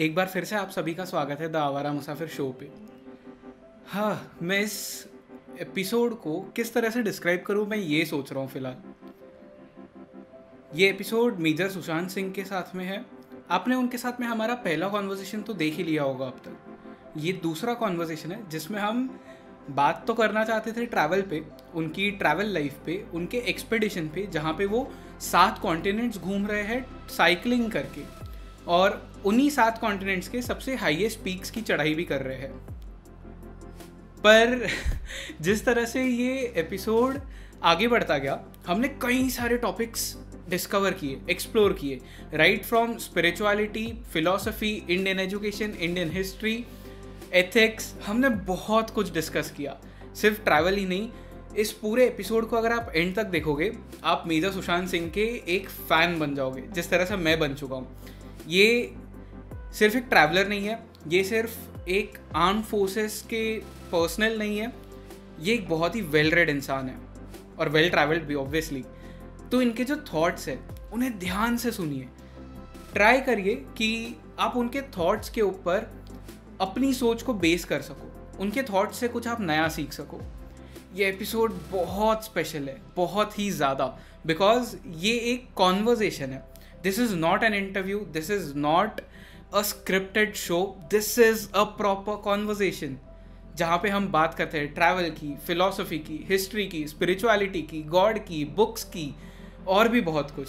एक बार फिर से आप सभी का स्वागत है द आवारा मुसाफिर शो पे। हाँ, मैं इस एपिसोड को किस तरह से डिस्क्राइब करूँ, मैं ये सोच रहा हूँ फ़िलहाल। ये एपिसोड मेजर सुशांत सिंह के साथ में है। आपने उनके साथ में हमारा पहला कॉन्वर्सेशन तो देख ही लिया होगा अब तक। ये दूसरा कॉन्वर्सेशन है जिसमें हम बात तो करना चाहते थे ट्रैवल पे, उनकी ट्रैवल लाइफ पे, उनके एक्सपेडिशन पे जहाँ पे वो 7 कॉन्टिनेंट्स घूम रहे हैं साइकिलिंग करके, और उन्हीं 7 कॉन्टिनेंट्स के सबसे हाईएस्ट पीक्स की चढ़ाई भी कर रहे हैं। पर जिस तरह से ये एपिसोड आगे बढ़ता गया, हमने कई सारे टॉपिक्स डिस्कवर किए, एक्सप्लोर किए, right from spirituality, philosophy, Indian education, Indian history, ethics, हमने बहुत कुछ डिस्कस किया। सिर्फ ट्रैवल ही नहीं, इस पूरे एपिसोड को अगर आप एंड तक देखोगे आप मेजर सुशांत सिंह के एक फ़ैन बन जाओगे, जिस तरह से मैं बन चुका हूँ। ये सिर्फ एक ट्रैवलर नहीं है, ये सिर्फ एक आर्म फोर्सेस के पर्सनल नहीं है, ये एक बहुत ही वेल रेड इंसान है और वेल ट्रैवल्ड भी ऑब्वियसली। तो इनके जो थॉट्स हैं उन्हें ध्यान से सुनिए, ट्राई करिए कि आप उनके थॉट्स के ऊपर अपनी सोच को बेस कर सको, उनके थॉट्स से कुछ आप नया सीख सको। ये एपिसोड बहुत स्पेशल है, बहुत ही ज़्यादा, बिकॉज ये एक कॉन्वर्जेसन है। This is not an interview, this is not a scripted show, this is a proper conversation जहाँ पे हम बात करते हैं ट्रैवल की, फिलॉसफी की, हिस्ट्री की, स्पिरिचुअलिटी की, गॉड की, बुक्स की और भी बहुत कुछ।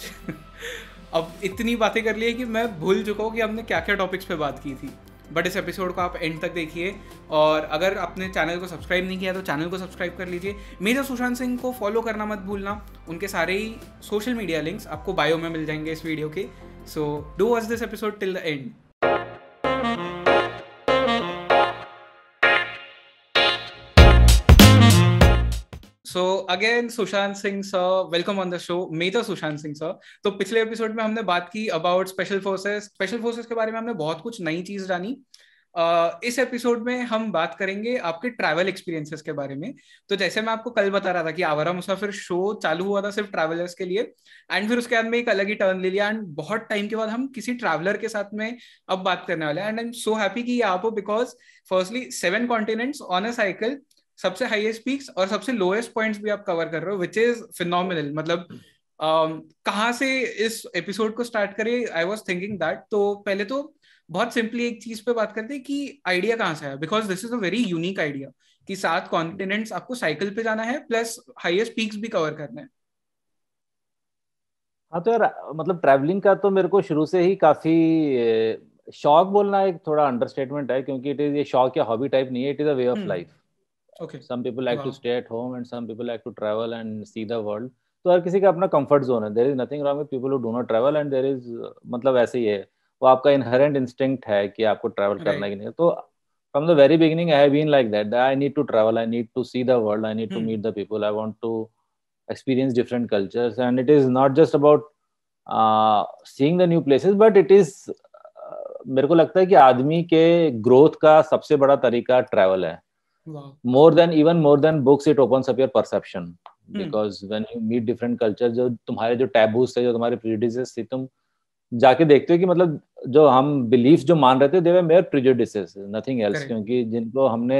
अब इतनी बातें कर ली है कि मैं भूल चुका हूँ कि हमने क्या क्या टॉपिक्स पे बात की थी। बट इस एपिसोड को आप एंड तक देखिए, और अगर आपने चैनल को सब्सक्राइब नहीं किया तो चैनल को सब्सक्राइब कर लीजिए। मेजर सुशांत सिंह को फॉलो करना मत भूलना, उनके सारे ही सोशल मीडिया लिंक्स आपको बायो में मिल जाएंगे इस वीडियो के। So do watch this episode till the end. So again, Sushant Singh sir, welcome on the show major Sushant Singh sir. तो पिछले एपिसोड में हमने बात की अबाउट स्पेशल फोर्सेस के बारे में, हमने बहुत कुछ नई चीज़ जानी। इस एपिसोड में हम बात करेंगे आपके ट्रैवल एक्सपीरियंसेस के बारे में। तो जैसे मैं आपको कल बता रहा था कि आवारा मुसाफिर शो चालू हुआ था सिर्फ ट्रैवलर्स के लिए, एंड फिर उसके बाद में एक अलग ही टर्न ले लिया, एंड बहुत टाइम के बाद हम किसी ट्रैवलर के साथ में अब बात करने वाले हैं। And I am so happy कि ये आप हो, because firstly 7 continents on a cycle, सबसे हाईएस्ट पीक्स और सबसे लोएस्ट पॉइंट्स भी आप कवर कर रहे हो, विच इज फिनोमिनल। मतलब कहाँ से इस एपिसोड को स्टार्ट करें, आई वाज थिंकिंग दैट। तो पहले तो बहुत सिंपली एक चीज पे बात करते हैं कि आइडिया कहाँ से आया, because this is a very unique idea कि 7 कॉन्टिनेंट्स आपको साइकिल पे जाना है प्लस हाईएस्ट पीक्स भी कवर करना है। हाँ तो यार, मतलब ट्रैवलिंग का तो मेरे को शुरू से ही काफी शौक, बोलना एक थोड़ा अंडरस्टेटमेंट है क्योंकि इट इज ये शौक या हॉबी टाइप नहीं है, it is a way of life. Okay. Some people like to stay at home and some people like to travel and see the world. तो हर किसी का अपना comfort zone है. There is nothing wrong with people who do not travel and there is, मतलब ऐसे ही है, वो आपका inherent instinct है कि आपको travel करना ही नहीं है. तो from the very beginning I have been like that. I need to travel, I need to see the world, I need to meet the people, I want to experience different cultures. And it is not just about seeing the new places, but it is, मेरे को लगता है कि आदमी के growth का सबसे बड़ा तरीका travel है. Wow. More than books, it opens up your perception because when you meet different cultures, जो तुम्हारे जो taboos थे, जो तुम्हारे prejudices थे, तुम जाके देखते हो कि मतलब जो हम beliefs जो मान रहे थे, they were mere prejudices, nothing else. Correct. क्योंकि जिनको हमने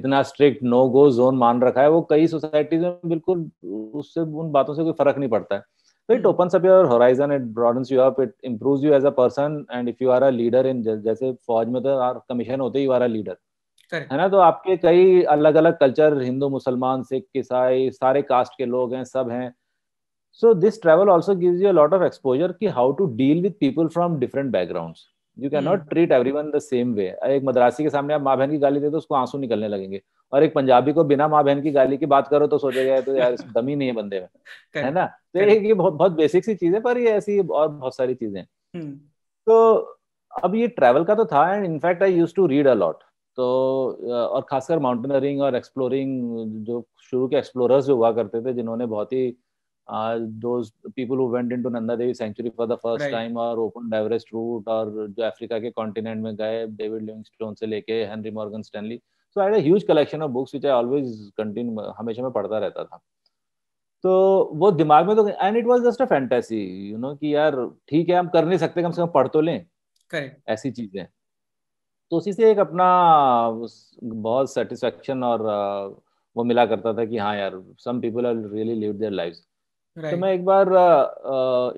इतना strict no go zone मान रखा है, वो कई societies में बिल्कुल उससे उन बातों से कोई फर्क नहीं पड़ता है. So it opens up your horizon, it broadens you up, it improves you as a person, and if you are a leader in, जैसे फौज में तो और कमीशन होते ही you are a leader. है ना, तो आपके कई अलग अलग कल्चर, हिंदू, मुसलमान, सिख, ईसाई, सारे कास्ट के लोग हैं, सब हैं. So this travel also gives you a lot of exposure कि how to deal with people from different backgrounds. You can not treat everyone the same way. एक मद्रासी के सामने आप माँ बहन की गाली दे तो उसको आंसू निकलने लगेंगे, और एक पंजाबी को बिना माँ बहन की गाली की बात करो तो सोचेगा तो यार दम ही नहीं है बंदे में, है ना. तो ये बहुत बेसिक सी चीज है, पर ये ऐसी और बहुत सारी चीजें. तो अब ये ट्रैवल का तो था, and in fact I used to read a lot. तो और खासकर माउंटेनरिंग और एक्सप्लोरिंग, जो शुरू के एक्सप्लोरर्स हुआ करते थे, जिन्होंने बहुत ही those people who went into Nanda Devi sanctuary for the first time और ओपन एवरेस्ट रूट, और जो अफ्रीका के कॉन्टिनेंट में गए, डेविड लिविंगस्टोन से लेके Henry Morgan Stanley. So I had a huge collection of books which I always continue, हमेशा मैं पढ़ता रहता था. तो वो दिमाग में तो, and it was just a fantasy, you know, कि यार ठीक है हम कर नहीं सकते, कम से कम पढ़ तो लें. करेक्ट, ऐसी चीजें। तो उसी से एक अपना बहुत सेटिस्फेक्शन और वो मिला करता था कि हाँ यार, some people are really live their lives. तो मैं एक बार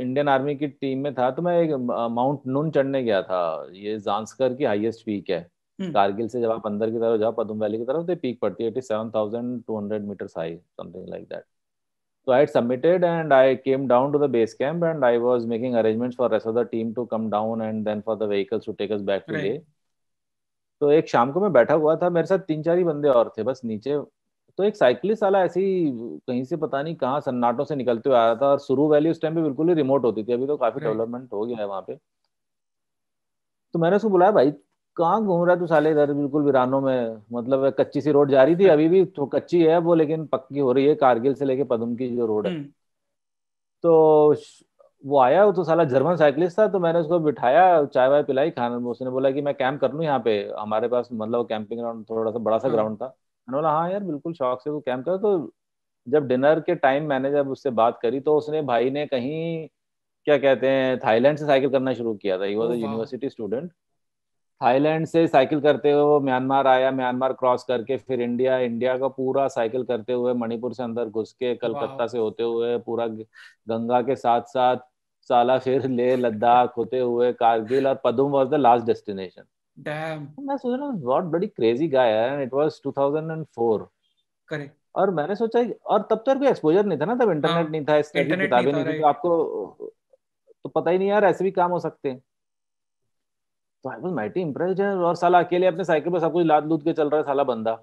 इंडियन आर्मी की टीम में था, तो मैं एक माउंट नून चढ़ने गया था। ये जांस्कर की हाईएस्ट पीक है, कारगिल से जब आप अंदर की तरफ जाओ, पदुम वैली की तरफ, तो पीक पड़ती है 87,200 metres high, something like that. So I had submitted and I came down to the base camp and I was making arrangements for rest of the team to come down and then for the vehicles to take us back to Leh। तो एक शाम को मैं बैठा हुआ था, मेरे साथ 3-4 ही बंदे और थे बस नीचे। तो एक साइकिलिस्ट वाला ऐसी कहीं से पता नहीं कहाँ सन्नाटों से निकलते हुए आ रहा था। और सुरू वैली उस टाइम पे बिल्कुल ही रिमोट होती थी, अभी तो काफी डेवलपमेंट हो गया है वहाँ पे। तो मैंने उसको बुलाया, भाई कहाँ घूम रहा है तू साले इधर, बिल्कुल वीरानों में। मतलब कच्ची सी रोड जा रही थी, अभी भी तो कच्ची है वो, लेकिन पक्की हो रही है, कारगिल से लेके पदुम की जो रोड है। तो वो आया, वो तो साला जर्मन साइकिलिस्ट था। तो मैंने उसको बिठाया, चाय वाय पिलाई, खाना। उसने बोला कि मैं कैंप कर लूँ यहाँ पे, हमारे पास मतलब कैंपिंग ग्राउंड थोड़ा सा बड़ा सा ग्राउंड था। मैंने बोला हाँ यार बिल्कुल शौक से वो कैंप कर। तो जब डिनर के टाइम मैंने जब उससे बात करी, तो उसने भाई ने कहीं क्या कहते हैं थाईलैंड से साइकिल करना शुरू किया था। He was a university student. Thailand से साइकिल करते हुए वो म्यांमार आया, म्यांमार क्रॉस करके फिर इंडिया, इंडिया का पूरा साइकिल करते हुए मणिपुर से अंदर घुस के, कलकत्ता से होते हुए पूरा गंगा के साथ साथ साला, फिर लेह लद्दाख होते हुए कारगिल, और Padum was the last destination. मैं सोच रहा हूँ व्हाट बड़ी क्रेजी गाय है। It was 2004 correct. और मैंने सोचा, और तब तो कोई एक्सपोजर नहीं था ना, तब इंटरनेट नहीं था, स्टडी किताबें नहीं थी, आपको तो पता ही नहीं यार ऐसे भी काम हो सकते हैं। तो आई वाज माइटी इम्प्रेस्ड है। और साला अकेले अपने साइकिल पर सब कुछ लाद लूद के चल रहा है साला बंदा।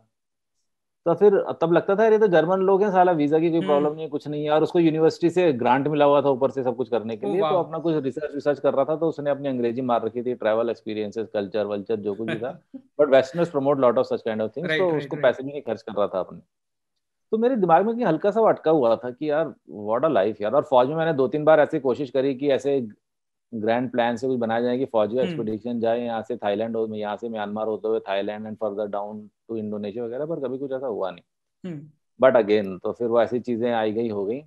तो फिर तब लगता था ये तो जर्मन लोग हैं साला, वीजा की कोई प्रॉब्लम नहीं है, कुछ नहीं है। और उसको यूनिवर्सिटी से ग्रांट मिला हुआ था ऊपर से सब कुछ करने के लिए। तो अपना कुछ रिसर्च कर रहा था, तो उसने अपनी अंग्रेजी मार रखी थी, ट्रैवल एक्सपीरियंसेस, कल्चर वल्चर जो कुछ भी था। But westerners promote lot of such kind of things, तो उसको पैसे भी नहीं खर्च कर रहा था अपने। तो मेरे दिमाग में हल्का सा अटका हुआ था कि यार व्हाट अ लाइफ यार। और फौज में मैंने 2-3 बार ऐसी कोशिश करी कि ऐसे ग्रैंड प्लान से कुछ बनाया जाए कि फौजी एक्सपीडिशन जाए यहाँ से थाईलैंड, और यहाँ से म्यांमार होते हुए Thailand and further down to Indonesia वगैरह, पर कभी कुछ ऐसा हुआ नहीं। बट अगेन तो फिर वो ऐसी चीजें आई गई हो गई।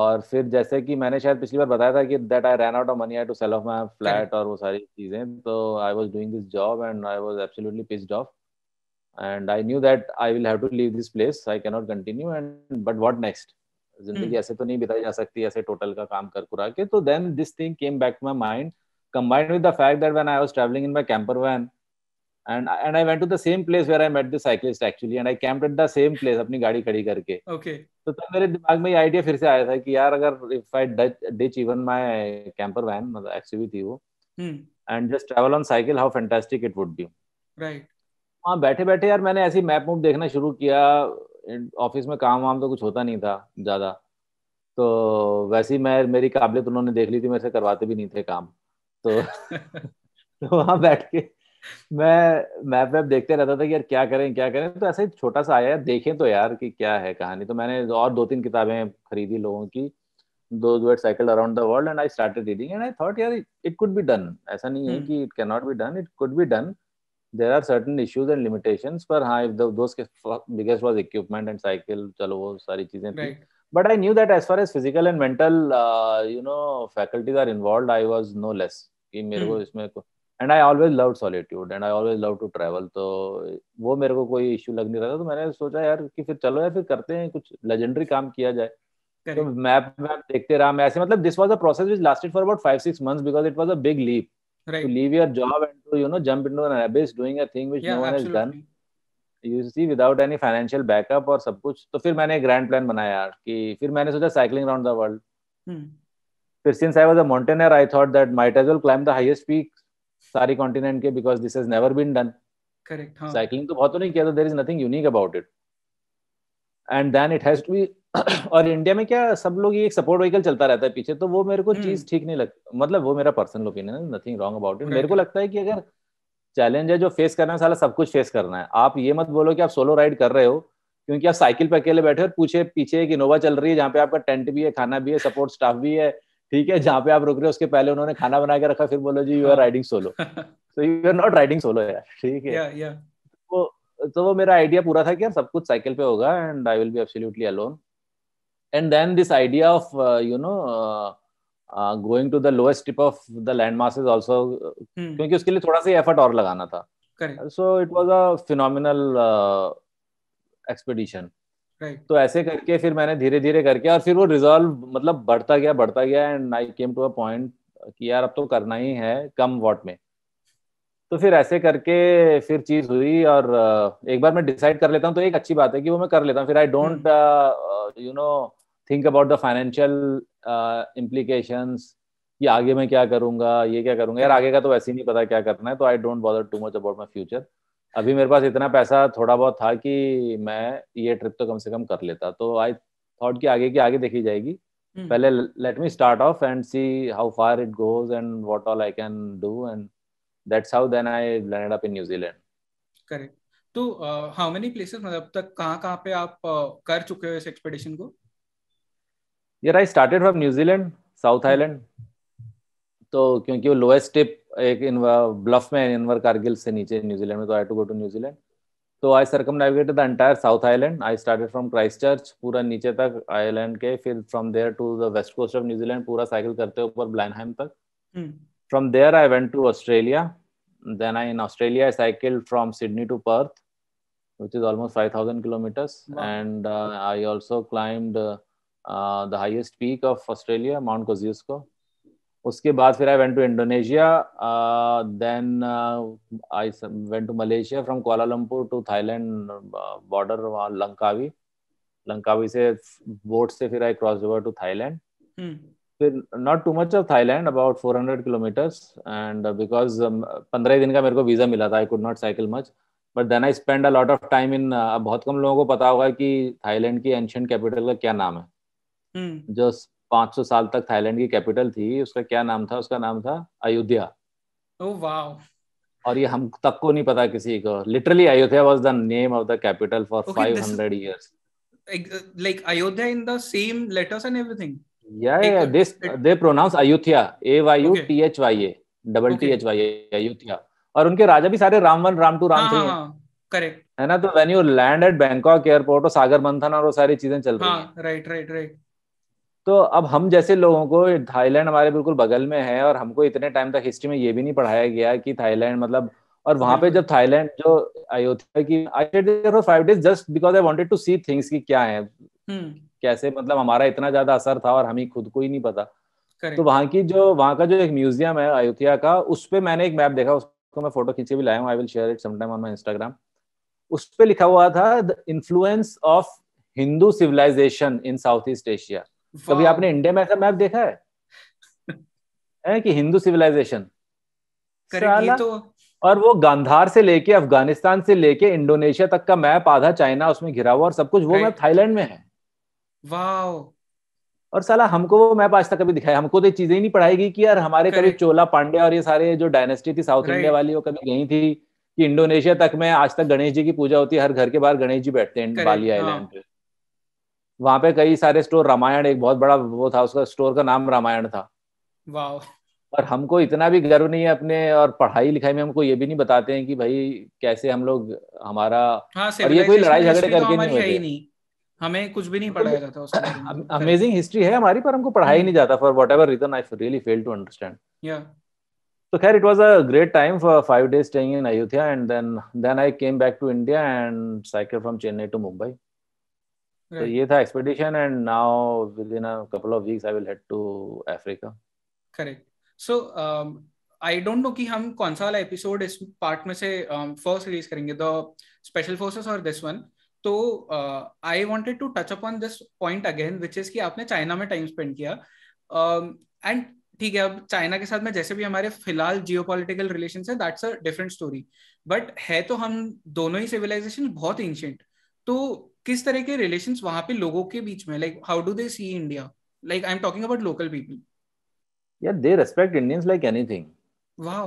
और फिर जैसे कि मैंने शायद पिछली बार बताया था कि that I ran out of money to sell off my flat और वो सारी चीजें। तो I was doing this job and I was absolutely pissed off and I knew that I will have to leave this place, I can not continue and but what next. जिंदगी ऐसे तो नहीं बिताई जा सकती ऐसे टोटल का काम कर कुरा के। तो then this thing came back to my mind, combined with the fact that when I was travelling in my camper van and I went to the same place where I met the cyclist actually and I camped at the same place अपनी गाड़ी खड़ी करके। Okay। तो तब मेरे दिमाग में ये आइडिया फिर से आया था कि यार अगर if I ditch even my camper van, मतलब एक्सयूवी थी वो, and just travel on cycle, how fantastic it would be। Right। वहाँ बैठे बैठे यार मैंने ऐसी मैप मूप देखना शुरू किया। ऑफिस में काम वाम तो कुछ होता नहीं था ज्यादा, तो वैसे ही मैं मेरी काबिलियत उन्होंने देख ली थी, मेरे से करवाते भी नहीं थे काम। तो तो वहाँ बैठ के मैं मैप वैप देखते रहता था कि यार क्या करें क्या करें। तो ऐसे छोटा सा आया देखें तो यार कि क्या है कहानी। तो मैंने और 2-3 किताबें खरीदी लोगों की, Those Who Had Cycled Around the World, and I started reading and I thought यार it could be done। ऐसा नहीं है कि it cannot be done, it could be done। There are certain issues and limitations, पर हाँ if those biggest was equipment and cycle, चलो वो सारी चीजें थी। But I knew that as far as physical and mental you know faculties are involved, I was no less कि मेरे को इसमें। And I always loved solitude and I always loved to travel, तो वो मेरे को कोई इश्यू लग नहीं रहा था। तो मैंने सोचा यार कि फिर चलो यार फिर करते हैं कुछ लेजेंडरी काम किया जाए। तो मैप मैप देखते रहा मैं ऐसे, मतलब this was a process which lasted for about 5-6 months because it was a big leap to leave your job and to you know jump into an abyss doing a thing which no one has done, you see, without any financial backup और सब कुछ। तो फिर मैंने एक grand plan बनाया यार कि फिर मैंने सोचा साइकिलिंग अराउंड द वर्ल्ड। फिर since I was a mountaineer I thought that might as well climb the highest peak सारे कॉन्टिनेंट के because this has never been done. Correct. हाँ। साइकिलिंग तो बहुत नहीं किया था, there is nothing unique about it and then it has to be. और India में क्या सब लोग ये एक सपोर्ट व्हीकल चलता रहता है पीछे, तो वो मेरे को चीज ठीक नहीं लगती। मतलब वो मेरा पर्सनल ओपिनियन है, नथिंग रॉन्ग अबाउट इट। मेरे को लगता है कि अगर चैलेंज है जो फेस करना है साला सब कुछ फेस करना है। आप ये मत बोलो कि आप सोलो राइड कर रहे हो क्योंकि आप साइकिल पे अकेले बैठे हो, पूछे पीछे एक इनोवा चल रही है जहाँ पे आपका टेंट भी है, खाना भी है, सपोर्ट स्टाफ भी है, ठीक है, जहाँ पे आप रुक रहे हो उसके पहले उन्होंने खाना बना के रखा, फिर बोलो जी you are riding solo, so you are not riding solo यार, ठीक है। तो वो मेरा आइडिया पूरा था कि यार सब कुछ साइकिल पे होगा and I will be absolutely alone. And then this idea of you know going to the lowest tip of the land mass is also, क्योंकि उसके लिए थोड़ा सा एफर्ट और लगाना था. So it was a phenomenal expedition. तो ऐसे करके फिर मैंने धीरे धीरे करके और फिर वो रिजॉल्व मतलब बढ़ता गया and I came to a point कि यार अब तो करना ही है कम वॉट में. तो फिर ऐसे करके फिर चीज हुई और एक बार मैं डिसाइड कर लेता हूँ तो एक अच्छी बात है कि वो मैं कर लेता हूँ. फिर I don't you know think about the financial implications कि आगे मैं क्या करूंगा, ये क्या करूंगा. यार आगे का तो वैसे ही नहीं पता क्या करना है, तो I don't bother too much about my future. अभी मेरे पास इतना पैसा थोड़ा बहुत था कि मैं ये ट्रिप तो कम से कम कर लेता. तो आई थॉट कि आगे की आगे देखी जाएगी, पहले let me start off and see how far it goes and what all I can do and that's how then I landed up in New Zealand. Correct. तो how many places मतलब अब तक कहाँ पे आप कर चुके हो इस expedition को? Yeah, I started from New Zealand, South Island. तो क्योंकि वो lowest tip एक bluff में इनवर कारगिल से नीचे न्यूजीलैंड में, तो I had to go to New Zealand. तो I circumnavigated the entire South Island. I started from Christchurch पूरा नीचे तक आयरलैंड के, फिर from there to the west coast of New Zealand पूरा साइकिल करते हुए ऊपर ब्लैनहाइम तक. From there I went to Australia. Then in Australia I cycled from Sydney to Perth, which is almost 5,000 kilometers. Wow. And I also climbed the highest peak of Australia, Mount Kosciuszko. Uske baad fir I went to Indonesia. Then I went to Malaysia from Kuala Lumpur to Thailand border Langkawi. Langkawi se boat se fir I crossed over to Thailand. फिर not too much of Thailand about 400 kilometres and because 15 दिन का मेरे को visa मिला था, I could not cycle much but then I spend a lot of time in. अब बहुत कम लोगों को पता होगा कि थाईलैंड की एंशिएंट कैपिटल का क्या नाम है. जो 500 साल तक थाईलैंड की कैपिटल थी उसका क्या नाम था? उसका नाम था अयोध्या. Oh wow. और ये हम तक को नहीं पता किसी को. Literally Ayodhya was the name of the capital for 500 years. Like Ayodhya in the same letters and everything. Yeah, they pronounce Ayutthaya, Ayutthya, double Thya, Ayutthaya. और उनके राजा भी सारे Ram one, Ram two, Ram three हैं. करेक्ट है ना. तो when you land at Bangkok airport और सागर मंथन और वो सारी चीजें चल रही हैं. Right right right. तो अब हम जैसे लोगों को थाईलैंड हमारे बिल्कुल बगल में है और हमको इतने टाइम तक हिस्ट्री में ये भी नहीं पढ़ाया गया कि थाईलैंड मतलब. और वहां पे जब थाईलैंड जो अयोध्या की, I stayed there for 5 days just because I wanted to see things की क्या है, कैसे मतलब हमारा इतना ज्यादा असर था और हमें खुद को ही नहीं पता. तो वहाँ का जो एक म्यूजियम है अयोध्या का, उस पे मैंने एक मैप देखा. उसको मैं फोटो खींच के भी लाया हूँ, I will share it sometime on my Instagram. उस पे लिखा हुआ था the influence of Hindu civilisation in South East Asia. कभी आपने इंडिया में ऐसा मैप देखा है? है कि हिंदू सिविलाइजेशन. और वो गांधार से लेके अफगानिस्तान से लेके इंडोनेशिया तक का मैप, आधा चाइना उसमें घिरा हुआ और सब कुछ, वो मैप थाईलैंड में है. Wow. और साला हमको वो मैप आज तक कभी दिखाया. हमको तो चीजें ही नहीं पढ़ाएगी कि यार हमारे करीब चोला पांड्या और ये सारे जो डायनेस्टी थी साउथ इंडिया वाली, वो कभी गई थी कि इंडोनेशिया तक में आज तक गणेश जी की पूजा होती है. हर घर के बाहर गणेश जी बैठते हैं बाली आइलैंड पे. वहां पे कई सारे स्टोर, रामायण एक बहुत बड़ा वो था, उसका स्टोर का नाम रामायण था. wow. और हमको इतना भी गर्व नहीं है अपने, और पढ़ाई लिखाई में हमको ये भी नहीं बताते हैं कि भाई कैसे हम लोग हमारा. और ये कोई लड़ाई झगड़े करके नहीं, हमें कुछ भी नहीं पढ़ाया जाता उसमें. अमेजिंग हिस्ट्री है हमारी पर हमको पढ़ाया ही नहीं जाता for whatever reason. I really fail to understand. तो खैर it was a great time for 5 days staying in Ayodhya and then I came back to India and cycle from Chennai to Mumbai. तो ये था expedition and now with in a couple of weeks I will head to Africa. Correct. So I don't know कि हम कौन सा वाला episode इस part में से फर्स्ट रिलीज करेंगे, द स्पेशल फोर्सेस और दिस वन. तो I wanted to touch upon this point again which is कि आपने चाइना में टाइम स्पेंड किया एंड ठीक है, अब चाइना के साथ में जैसे भी हमारे फिलहाल जियोपॉलिटिकल रिलेशंस है that's a different story, but है तो हम दोनों ही सिविलाइजेशन बहुत एंशिएंट. तो किस तरह के रिलेशंस वहां पे लोगों के बीच में, like how do they see India, like I am talking about local people. यार they respect Indians like anything. Wow.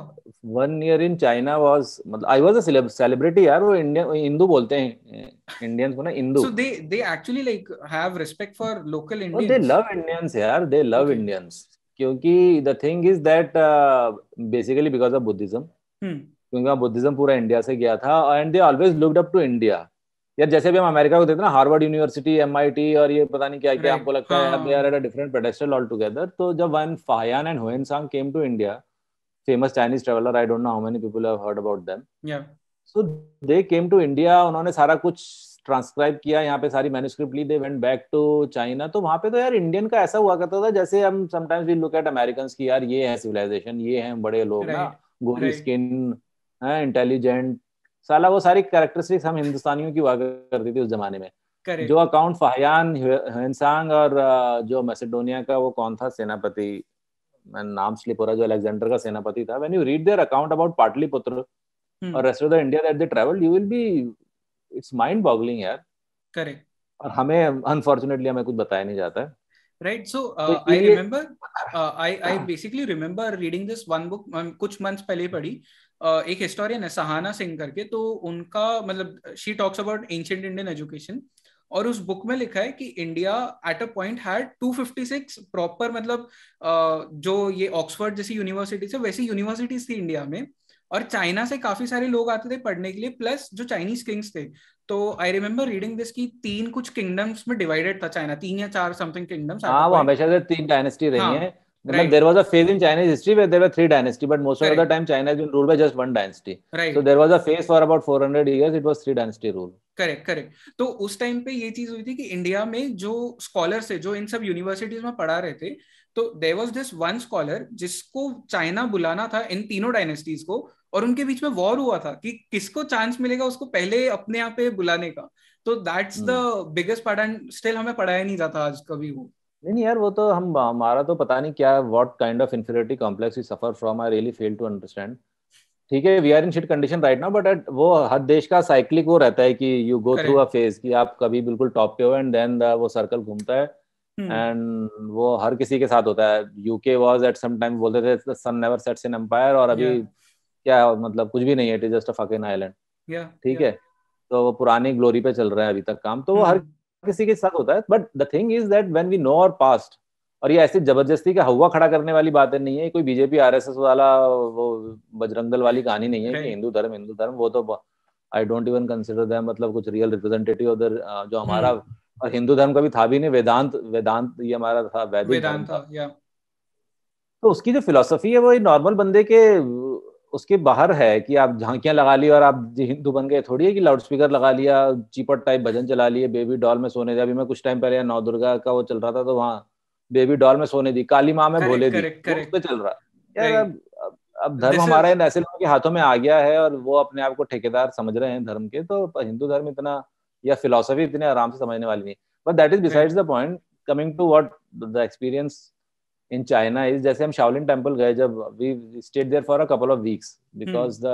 1 year in China was, I was a celebrity यार. वो इंडू बोलते हैं इंडियंस को ना, इंडू. So they actually like have respect for local Indians. They love Indians यार, they love okay. Indians. क्योंकि the thing is that basically because of Buddhism. क्योंकि Buddhism पूरा इंडिया से गया था and they always looked up to India. यार जैसे भी हम अमेरिका को देखते हैं ना, हार्वर्ड यूनिवर्सिटी, MIT और ये पता नहीं क्या क्या, हमको लगता है they are at a different pedestal altogether. तो जब when Fahiyan and Hoan Sang came to India, famous Chinese traveler, I don't know how many people have heard about them. Yeah. So they came to India, उन्होंने सारा कुछ transcribe किया, यहाँ पे सारी manuscript ली, they went back to China. तो वहाँ पे तो यार इंडियन का ऐसा हुआ करता था जैसे हम sometimes we look at Americans की, यार ये है सिविलाइजेशन, ये है बड़े लोग ना, गोरी स्किन, इंटेलिजेंट, साला वो सारी कैरेक्टरिस्टिक्स हम हिंदुस्तानियों की हुआ करती थी उस जमाने में. Correct. जो अकाउंट Fahiyan, Hoan Sang और जो मैसेडोनिया का वो कौन था सेनापति, नाम स्लिप हो रहा, जो अलेक्जेंडर का सेनापति था, when you read their account about Pataliputra और rest of the India that they travelled, you will be, it's mind boggling यार. करेक्ट. और हमें अनफॉर्चुनेटली हमें कुछ बताया नहीं जाता है. Right. So I basically remember reading this one book कुछ months पहले पढ़ी. एक historian है Sahana Singh करके, तो उनका मतलब she talks about ancient Indian education, और उस book में लिखा है कि India at a point had 256 proper मतलब जो ये Oxford जैसी universities है वैसी universities थी India में, और चाइना से काफी सारे लोग आते थे पढ़ने के लिए, प्लस जो चाइनीज किंग्स थे. तो आई रिमेम्बर रीडिंग दिस की तीन कुछ किंगडम्स में डिवाइडेड था चाइना, 3 या 4 समथिंग किंगडम्स. हां, वो हमेशा से 3 डायनेस्टी रही है. मतलब there was a phase in Chinese history where there were 3 dynasty, but most of the time China has been ruled by just 1 dynasty. So there was a phase for about 400 years it was 3 dynasty rule. Correct correct. तो उस time पे ये चीज हुई थी कि India में जो स्कॉलर्स है जो इन सब यूनिवर्सिटीज में पढ़ा रहे थे, तो there was this one scholar जिसको चाइना बुलाना था इन तीनों डायनेस्टीज को, और उनके बीच में वॉर हुआ था कि किसको चांस मिलेगा उसको पहले अपने यहाँ पे बुलाने का. तो that's the biggest part, and still हमें पढ़ाया नहीं जाता आज कभी वो. नहीं यार, वो तो हम, हमारा तो पता नहीं क्या, what kind of inferiority complex we suffer from, I really fail to understand. ठीक है, we are in shit condition right now, but वो हर देश का साइक्लिक वो रहता है कि you go through a phase कि आप कभी बिल्कुल टॉप पे हो एंड देन वो सर्कल घूमता है, एंड वो हर किसी के साथ होता है. UK was at some time, बोलते थे the sun never sets in empire, और अभी क्या मतलब कुछ भी नहीं है, it is just a fucking island. ठीक है, तो वो पुरानी ग्लोरी पे चल रहा है अभी तक काम, तो वो हर किसी के साथ होता है. But the thing is that when we know our past, और ये ऐसे जबरदस्ती का हवा खड़ा करने वाली बातें नहीं है, कोई बीजेपी RSS वाला वो बजरंग दल वाली कहानी नहीं है कि हिंदू धर्म, वो तो I don't even consider them मतलब कुछ रियल रिप्रेजेंटेटिव उधर जो हमारा, और हिंदू धर्म का भी था भी नहीं, वेदांत ये हमारा था, वैदिक धर्म था. तो उसकी जो फिलोसफी है वो नॉर्मल बंदे के उसके बाहर है कि आप झांकियां लगा ली और आप हिंदू बन गए. थोड़ी है कि लाउडस्पीकर लगा लिया, चीपट टाइप भजन चला लिए, बेबी डॉल में सोने दे. अभी मैं कुछ टाइम पहले नौ दुर्गा का वो चल रहा था, तो वहाँ बेबी डॉल में सोने दी, काली माँ में भोले दी, उस पे चल रहा है. अब धर्म हमारा इन ऐसे लोगों के हाथों में आ गया है और वो अपने आप को ठेकेदार समझ रहे हैं धर्म के. तो हिंदू धर्म इतना या फिलोसफी इतने आराम से समझने वाली नहीं. But that is besides the point. Coming to what the experience in China is, जैसे हम Shaolin Temple गए, जब we stayed there for a couple of weeks because the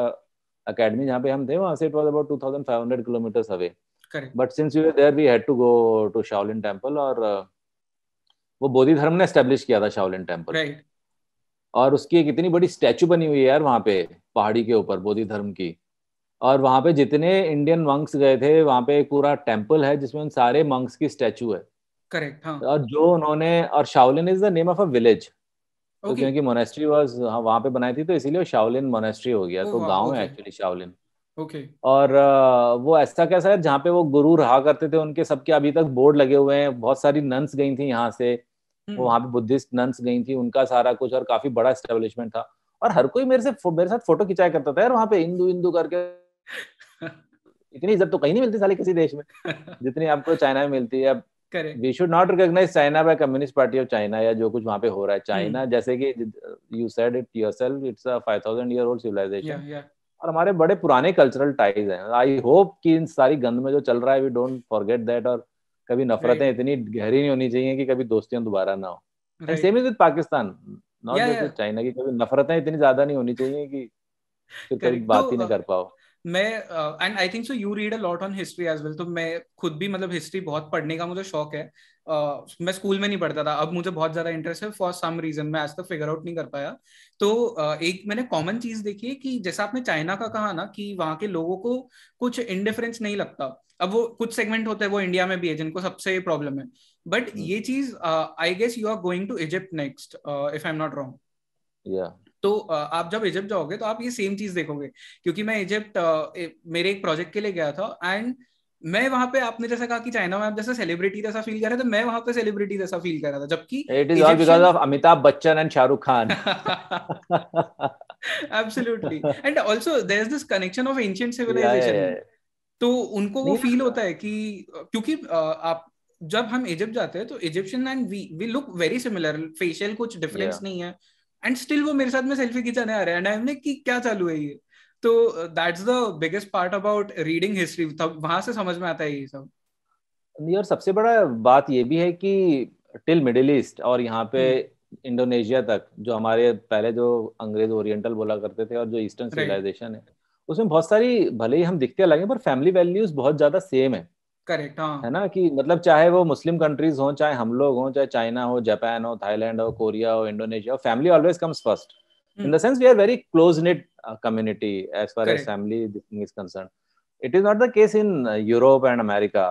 academy जहाँ पे हम थे वहाँ से it was about 2,500 kilometers away. Correct. But since we were there we had to go to Shaolin Temple, और वो बोधि धर्म ने establish किया था Shaolin Temple. Right. और उसकी एक इतनी बड़ी statue बनी हुई है यार वहाँ पे पहाड़ी के ऊपर बोधि धर्म की, और वहाँ पे जितने इंडियन मंक्स गए थे वहाँ पे एक पूरा टेम्पल है जिसमें उन सारे मंक्स की स्टैचू है. करेक्ट. हाँ. और जो उन्होंने, और Shaolin is the name of a village, तो क्योंकि मोनेस्ट्री वाज वहां पे बनाई थी तो इसीलिए शाओलिन मोनेस्ट्री हो गया. तो गांव है एक्चुअली शाओलिन. ओके. और वो ऐसा कैसा है जहाँ पे वो गुरु रहा करते थे उनके, सबके अभी तक बोर्ड लगे हुए हैं. बहुत सारी नंस गई थी यहाँ से, वो वहाँ पे बुद्धिस्ट नंस गई थी, उनका सारा कुछ, और काफी बड़ा एस्टेब्लिशमेंट था. और हर कोई मेरे साथ फोटो खिंचाया करता था यार वहाँ पे, हिंदू हिंदू करके. इतनी इज्जत तो कहीं नहीं मिलती साले किसी देश में जितनी आपको चाइना में मिलती है. We should not recognize China by Communist Party of China या जो कुछ वहाँ पे हो रहा है. China, जैसे कि you said it yourself, it's a 5,000-year-old civilization. और हमारे बड़े पुराने cultural ties हैं. I hope कि इन सारी गंद में जो चल रहा है we don't forget that, और कभी नफरतें इतनी गहरी नहीं होनी चाहिए कि कभी दोस्तियां दोबारा ना हो. And same is with Pakistan, not just with China, कि कभी नफरतें इतनी ज्यादा नहीं होनी चाहिए कि फिर कभी बात ही नहीं कर पाओ. मैं and I think so you read a lot on history as well. तो मैं खुद भी मतलब हिस्ट्री बहुत पढ़ने का मुझे शौक है. मैं स्कूल में नहीं पढ़ता था, अब मुझे बहुत ज्यादा इंटरेस्ट है. फॉर सम रीजन मैं आज तक फिगर आउट नहीं कर पाया. तो एक मैंने कॉमन चीज देखी है कि जैसा आपने चाइना का कहा ना कि वहाँ के लोगों को कुछ इंडिफरेंस नहीं लगता. अब वो कुछ सेगमेंट होते हैं वो इंडिया में भी है जिनको सबसे प्रॉब्लम है, बट ये चीज I guess you are going to Egypt next if I am not wrong. तो आप जब इजिप्ट जाओगे तो आप ये सेम चीज देखोगे, क्योंकि मैं इजिप्ट मेरे एक प्रोजेक्ट के लिए गया था एंड मैं वहां पे आपने जैसा कहा कि चाइना में आप जैसे सेलिब्रिटी जैसा फील कर रहे थे, मैं वहां पे सेलिब्रिटी जैसा फील कर रहा था, जबकि it is all because of Amitabh Bachchan and Shahrukh Khan. Absolutely. And also there is this connection of ancient civilisation. तो उनको वो फील होता है कि क्योंकि आप जब हम इजिप्ट जाते हैं तो Egyptian and we look very similar, facial कुछ डिफरेंस नहीं है, एंड स्टिल वो मेरे साथ में सेल्फी खिंचाने आ रहे हैं एंड आई एम लाइक कि क्या चालू है ये. तो that's the biggest part about reading history, वहां से समझ में आता है ये सब. और सबसे बड़ा बात ये भी है कि टिल मिडिल ईस्ट और यहाँ पे इंडोनेशिया तक जो हमारे पहले जो अंग्रेज ओरिएंटल बोला करते थे और जो ईस्टर्न सिविलाइजेशन है उसमें बहुत सारी, भले ही हम दिखते अलग हैं पर फैमिली वैल्यूज बहुत ज्यादा सेम है. करेक्ट. हाँ है ना, कि मतलब चाहे वो मुस्लिम कंट्रीज हो, चाहे हम लोग हो, चाहे चाइना हो, जापान हो, थाईलैंड हो, कोरिया हो, इंडोनेशिया हो, family always comes first. In the sense we are very close-knit community as far as family thing is concerned. It is not the case in Europe and America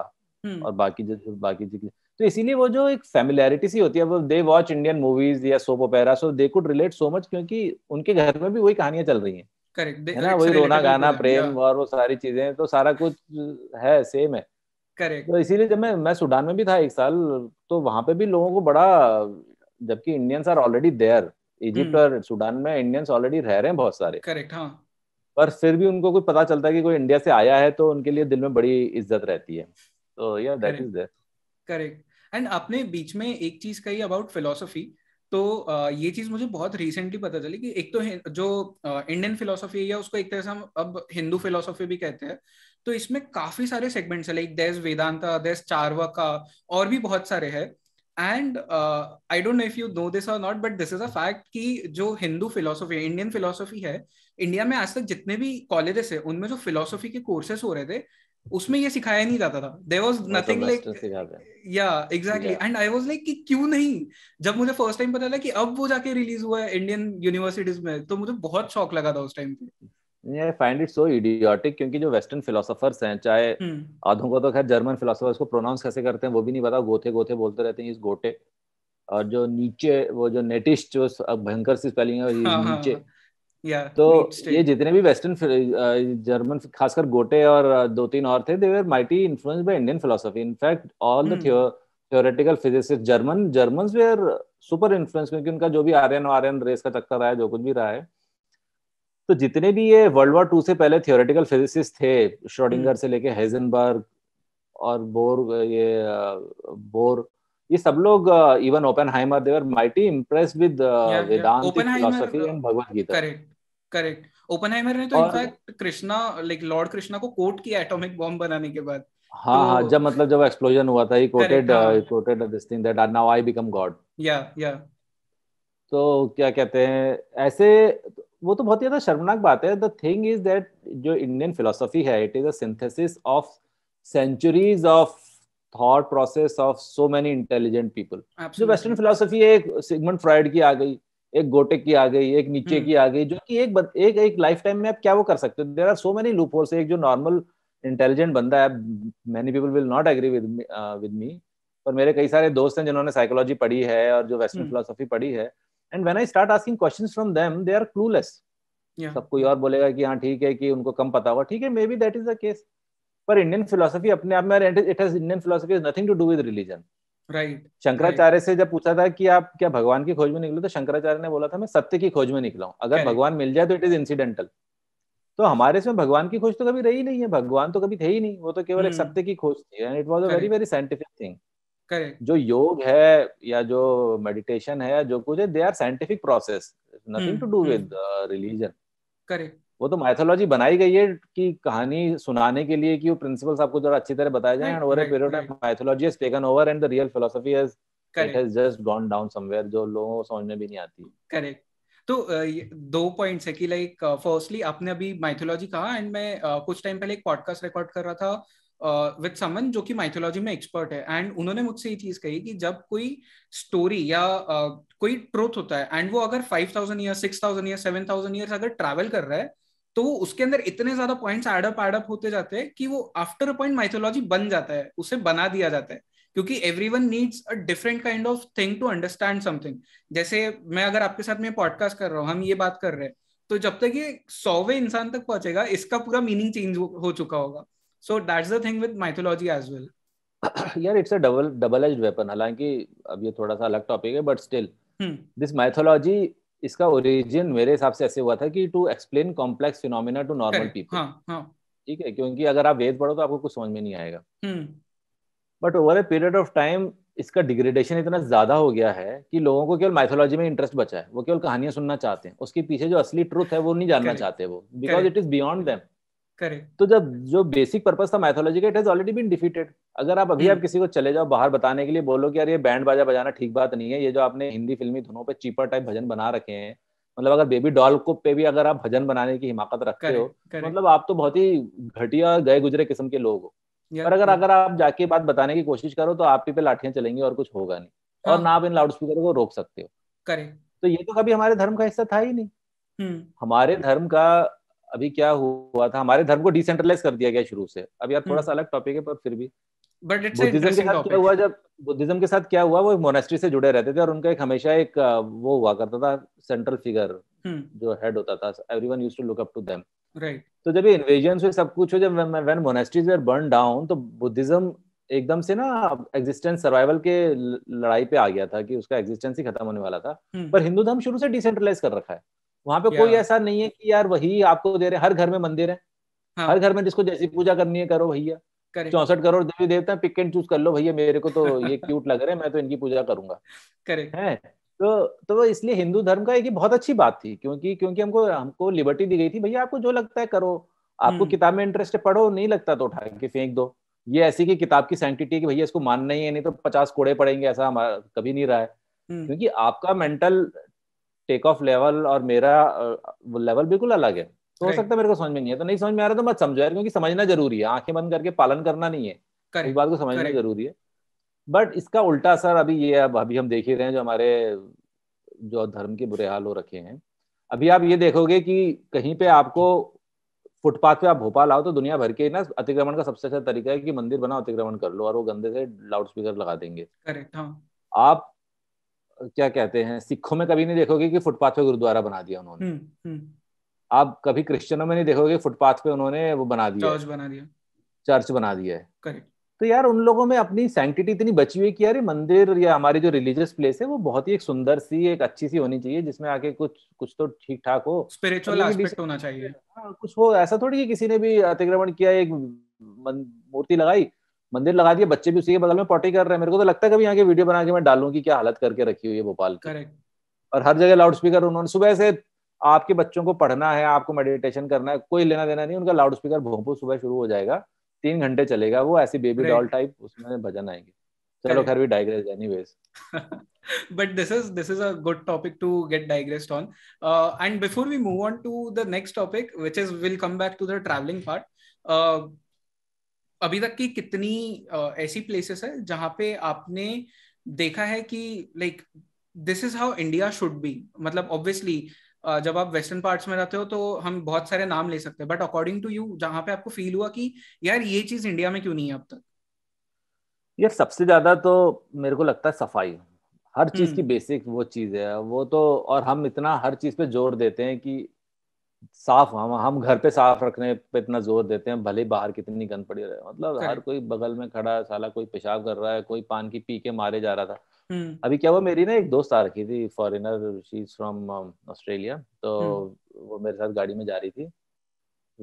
और बाकी चीज़. तो इसीलिए वो जो एक familiarity सी होती है, वो they watch Indian movies या soap opera, so they could relate so much क्योंकि उनके घर में भी वही कहानियां चल रही हैं. Correct. है ना, वही रोना गाना प्रेम और वो सारी चीजें, तो सारा कुछ है सेम है. Correct. तो इसीलिए जब मैं सूडान में भी था एक साल, तो वहां पे भी लोगों को बड़ा, जबकि Indians are already there. Egypt और सूडान में इंडियंस ऑलरेडी रह रहे हैं बहुत सारे. करेक्ट. हाँ. पर फिर भी उनको कोई पता चलता है कि कोई इंडिया से आया है तो उनके लिए दिल में बड़ी इज्जत रहती है. तो yeah that is there. Correct. And आपने बीच में एक चीज कही अबाउट फिलोसफी, तो ये चीज मुझे बहुत रिसेंटली पता चली कि एक तो जो इंडियन फिलोसफी है या उसको एक तरह से हम अब हिंदू फिलोसफी भी कहते हैं, तो इसमें काफी सारे सेगमेंट्स है, like there Vedanta, there Charvaka और भी बहुत सारे हैं. And I don't know if you know this or not, but this is a fact कि जो हिंदू फिलोसफी है, इंडियन फिलोसफी है, इंडिया में आज तक जितने भी कॉलेजेस है उनमें जो फिलोसफी के कोर्सेस हो रहे थे उसमें ये सिखाया नहीं जाता था. There was nothing like yeah exactly yeah. And I was like कि क्यों नहीं, जब मुझे फर्स्ट टाइम पता लगा कि अब वो जाके रिलीज हुआ है इंडियन यूनिवर्सिटीज में, तो मुझे बहुत शॉक लगा था उस टाइम पे. I find it so idiotic क्योंकि जो वेस्टर्न फिलोसोफर्स हैं, चाहे आधों को तो खैर जर्मन फिलोसोफर्स को प्रोनाउंस कैसे करते हैं वो भी नहीं पता, गोथे गोथे बोलते रहते हैं, इस गोटे, और जो नीचे वो जो नेटिस्ट जो भयंकर सी स्पेलिंग है नीचे. तो ये जितने भी वेस्टर्न जर्मन खासकर गोटे और दो तीन और थे, they were mighty influenced by Indian philosophy. In fact all the theoretical physicist Germans were super influenced क्योंकि उनका जो भी आर्यन आर्यन रेस का चक्कर रहा है, जो कुछ भी रहा है, तो जितने भी ये World War II से पहले थियोरेटिकल फिजिसिस्ट थे, श्रोडिंगर से लेके हेजनबर्ग और बोर, ये सब लोग, even Oppenheimer, they were mighty impressed with Vedantic philosophy and Bhagavad Gita. Correct. Correct. Oppenheimer ने तो in fact Krishna, like lord Krishna को कोट किया एटॉमिक बॉम्ब बनाने के बाद. हाँ, जब एक्सप्लोजन हुआ था, he quoted this thing that now I become god. Yeah तो क्या कहते हैं ऐसे, वो तो बहुत ही ज्यादा शर्मनाक बात है. द थिंग इज दैट जो इंडियन फिलोसफी है, it is a synthesis of centuries of thought process of so many intelligent people. जो वेस्टर्न फिलोसफी है, एक सिगमंड फ्रॉयड की आ गई, एक गोटे की आ गई, एक नीचे की आ गई, जो कि एक लाइफ टाइम में आप क्या वो कर सकते हो. There are so many loopholes. एक जो नॉर्मल इंटेलिजेंट बंदा है, many people will not agree with me, पर मेरे कई सारे दोस्त हैं जिन्होंने साइकोलॉजी पढ़ी है और जो वेस्टर्न फिलोसफी पढ़ी है, and when I start asking questions from them they are clueless. सब कोई और बोलेगा कि हाँ ठीक है, कि उनको कम पता होगा, ठीक है, maybe that is the case. पर इंडियन फिलोसफी अपने आप में, it has, Indian philosophy has nothing to do with religion. Right. Shankaracharya से जब पूछा था कि आप क्या भगवान की खोज में निकले, तो शंकराचार्य ने बोला था मैं सत्य की खोज में निकला हूँ, अगर भगवान मिल जाए तो इट इज इंसिडेंटल. तो हमारे इसमें भगवान की खोज तो कभी रही नहीं है, भगवान तो कभी थे ही नहीं, वो तो केवल एक सत्य की खोज थी. And it was a very very scientific thing. Correct. जो योग है या जो मेडिटेशन है या जो कुछ है, they are scientific process, nothing to do with religion. Correct. वो तो माइथोलॉजी बनाई गई है कि कहानी सुनाने के लिए, कि वो प्रिंसिपल्स आपको जरा अच्छी तरह बताए जाएं, and over a period of time mythology has taken over and the real philosophy has, it has just gone down somewhere, जो लोगों को समझने भी नहीं आती. करेक्ट. तो दो पॉइंट्स है कि लाइक फर्स्टली आपने अभी माइथोलॉजी कहा, एंड मैं कुछ टाइम पहले एक पॉडकास्ट रिकॉर्ड कर रहा था विद समवन जो कि माइथोलॉजी में एक्सपर्ट है, एंड उन्होंने मुझसे ये चीज कही कि जब कोई स्टोरी या कोई ट्रूथ होता है एंड वो अगर 5,000 years 6,000 years 7,000 years अगर ट्रैवल कर रहा है, तो वो उसके अंदर इतने ज्यादा पॉइंट्स एड अप होते जाते हैं कि वो आफ्टर अ पॉइंट माइथोलॉजी बन जाता है, उसे बना दिया जाता है, क्योंकि everyone needs a different kind of thing to understand something. जैसे मैं अगर आपके साथ में पॉडकास्ट कर रहा हूँ, हम ये बात कर रहे हैं, तो जब तक ये 100वें इंसान तक पहुंचेगा इसका पूरा मीनिंग चेंज हो चुका होगा, So that's the thing with mythology as well. यार इट्स अ double-edged weapon. हालांकि अब ये थोड़ा सा अलग टॉपिक है, but still this mythology, इसका origin मेरे हिसाब से ऐसे हुआ था कि to explain complex phenomena to normal people. हाँ हाँ. ठीक है, क्योंकि अगर आप वेद पढ़ो तो आपको कुछ समझ में नहीं आएगा. But over a period of time इसका डिग्रेडेशन इतना ज्यादा हो गया है कि लोगों को केवल माइथोलॉजी में इंटरेस्ट बचा है, वो केवल कहानियां सुनना चाहते हैं, उसके पीछे जो असली ट्रुथ है वो नहीं जानना चाहते वो, because it is beyond them. तो जब जो बेसिक पर्पस था माइथोलॉजी का, it has already been defeated. अगर आप अभी आप किसी को चले जाओ बाहर बताने के लिए, बोलो कि यार ये बैंड बाजा बजाना ठीक बात नहीं है, ये जो आपने हिंदी फिल्मी धुनों पे चीपर टाइप भजन बना रखे हैं, मतलब अगर बेबी डॉल को पे भी अगर आप भजन बनाने की हिमाकत रखते हो, मतलब आप तो बहुत ही घटिया गए गुजरे किस्म के लोग हो. पर अगर आप जाके बात बताने की कोशिश करो तो आप ही पे लाठियां चलेंगी और कुछ होगा नहीं. और ना आप इन लाउड स्पीकर को रोक सकते हो. तो ये तो कभी हमारे धर्म का हिस्सा था ही नहीं. हमारे धर्म का अभी क्या हुआ था, हमारे धर्म को डिसेंट्रलाइज कर दिया गया शुरू से. अब यार थोड़ा सा अलग टॉपिक है पर फिर भी बुद्धिज्म के साथ क्या हुआ, वो एक मोनेस्ट्री से जुड़े रहते थे और उनका एक हमेशा एक वो हुआ करता था सेंट्रल फिगर जो हेड होता था, everyone used to look up to them. Right. तो जब ये इन्वेजन हुए सब कुछ हो, जब when monasteries were burn down, तो बुद्धिज्म एकदम से ना एग्जिस्टेंस सर्वाइवल के लड़ाई पे आ गया था कि उसका एग्जिस्टेंस ही खत्म होने वाला था. पर हिंदू धर्म शुरू से डिसेंट्रलाइज कर रखा है. वहां पे कोई ऐसा नहीं है कि यार वही आपको दे रहे, हर घर में मंदिर है. हाँ. हर घर में जिसको जैसी पूजा करनी है करो भैया, 64 करोड़ देवी देवता, पिक एंड चूज कर लो भैया, मेरे को तो ये क्यूट लग रहे हैं, मैं तो इनकी पूजा करूंगा. करेक्ट है. तो इसलिए हिंदू धर्म का एक बहुत अच्छी बात थी, क्योंकि हमको लिबर्टी दी गई थी, भैया आपको जो लगता है करो, आपको किताब में इंटरेस्ट है पढ़ो, नहीं लगता तो उठा के फेंक दो. ये ऐसी कि किताब की सैंक्टिटी कि भैया इसको मानना ही है नहीं तो 50 कोड़े पड़ेंगे, ऐसा हमारा कभी नहीं रहा है. क्योंकि आपका मेंटल टेक ऑफ लेवल और मेरा लेवल बिल्कुल अलग है. तो हो सकता है मेरे को समझ में नहीं है, तो नहीं समझ में आ रहा तो मत समझो यार, क्योंकि समझना जरूरी है, आंखें बंद करके पालन करना नहीं है, इस बात को समझना जरूरी है. बट इसका उल्टा असर अभी हम देख ही रहे हैं, जो हमारे जो धर्म के बुरे हाल हो रखे हैं. अभी आप ये देखोगे कि कहीं पे आपको फुटपाथ पे आप भोपाल आओ तो दुनिया भर के ना अतिक्रमण का सबसे अच्छा तरीका है कि मंदिर बनाओ, अतिक्रमण कर लो और वो गंदे से लाउड स्पीकर लगा देंगे. करेक्ट. हाँ. आप क्या कहते हैं, सिखों में कभी नहीं देखोगे कि फुटपाथ पे गुरुद्वारा बना दिया उन्होंने. आप कभी क्रिश्चियनों में नहीं देखोगे फुटपाथ पे उन्होंने वो बना दिया, चर्च बना दिया है. करेक्ट. तो यार उन लोगों में अपनी सैंक्टिटी इतनी बची हुई कि यार मंदिर या हमारी जो रिलीजियस प्लेस है वो बहुत ही एक सुंदर सी, एक अच्छी सी होनी चाहिए, जिसमें आके कुछ तो ठीक ठाक हो, स्पिरिचुअल एस्पेक्ट होना चाहिए, कुछ हो. ऐसा थोड़ी कि किसी ने भी अतिक्रमण किया, एक मूर्ति लगाई, मंदिर लगा दिया, बच्चे भी उसी के बगल में पॉटी कर रहे हैं. मेरे को तो लगता है कभी यहाँ के वीडियो बना के मैं डालूं कि क्या हालत करके रखी हुई है भोपाल की. और हर जगह लाउड स्पीकर. उन्होंने सुबह से आपके बच्चों को पढ़ना है, आपको मेडिटेशन करना है, कोई लेना देना नहीं, उनका लाउड स्पीकर भोंपू सुबह शुरू हो जाएगा, 3 घंटे चलेगा वो, ऐसी बेबी डॉल टाइप उसमें भजन आएंगे. चलो खैर भी digress anyways. But this is a good topic to get digressed on. And before we move on to the next topic which is will come back to the travelling part, अभी तक की कितनी ऐसी प्लेसेस है जहां पे आपने देखा है कि like this is how India should be. मतलब ऑब्वियसली जब आप वेस्टर्न पार्ट्स में रहते हो तो हम बहुत सारे नाम ले सकते हैं, बट अकॉर्डिंग टू यू जहाँ पे आपको फील हुआ कि यार ये चीज इंडिया में क्यों नहीं है अब तक. यार सबसे ज्यादा तो मेरे को लगता है सफाई. हर चीज की बेसिक वो चीज है वो तो, और हम इतना हर चीज पे जोर देते हैं कि साफ, हम घर पे साफ रखने पे इतना जोर देते हैं, भले बाहर कितनी गंद पड़ी रहे, मतलब हर कोई बगल में खड़ा साला कोई पेशाब कर रहा है, कोई पान की पी के मारे जा रहा था. अभी क्या हुआ, मेरी ना एक दोस्त आ रखी थी, foreigner, she is from Australia, तो वो मेरे साथ गाड़ी में जा रही थी,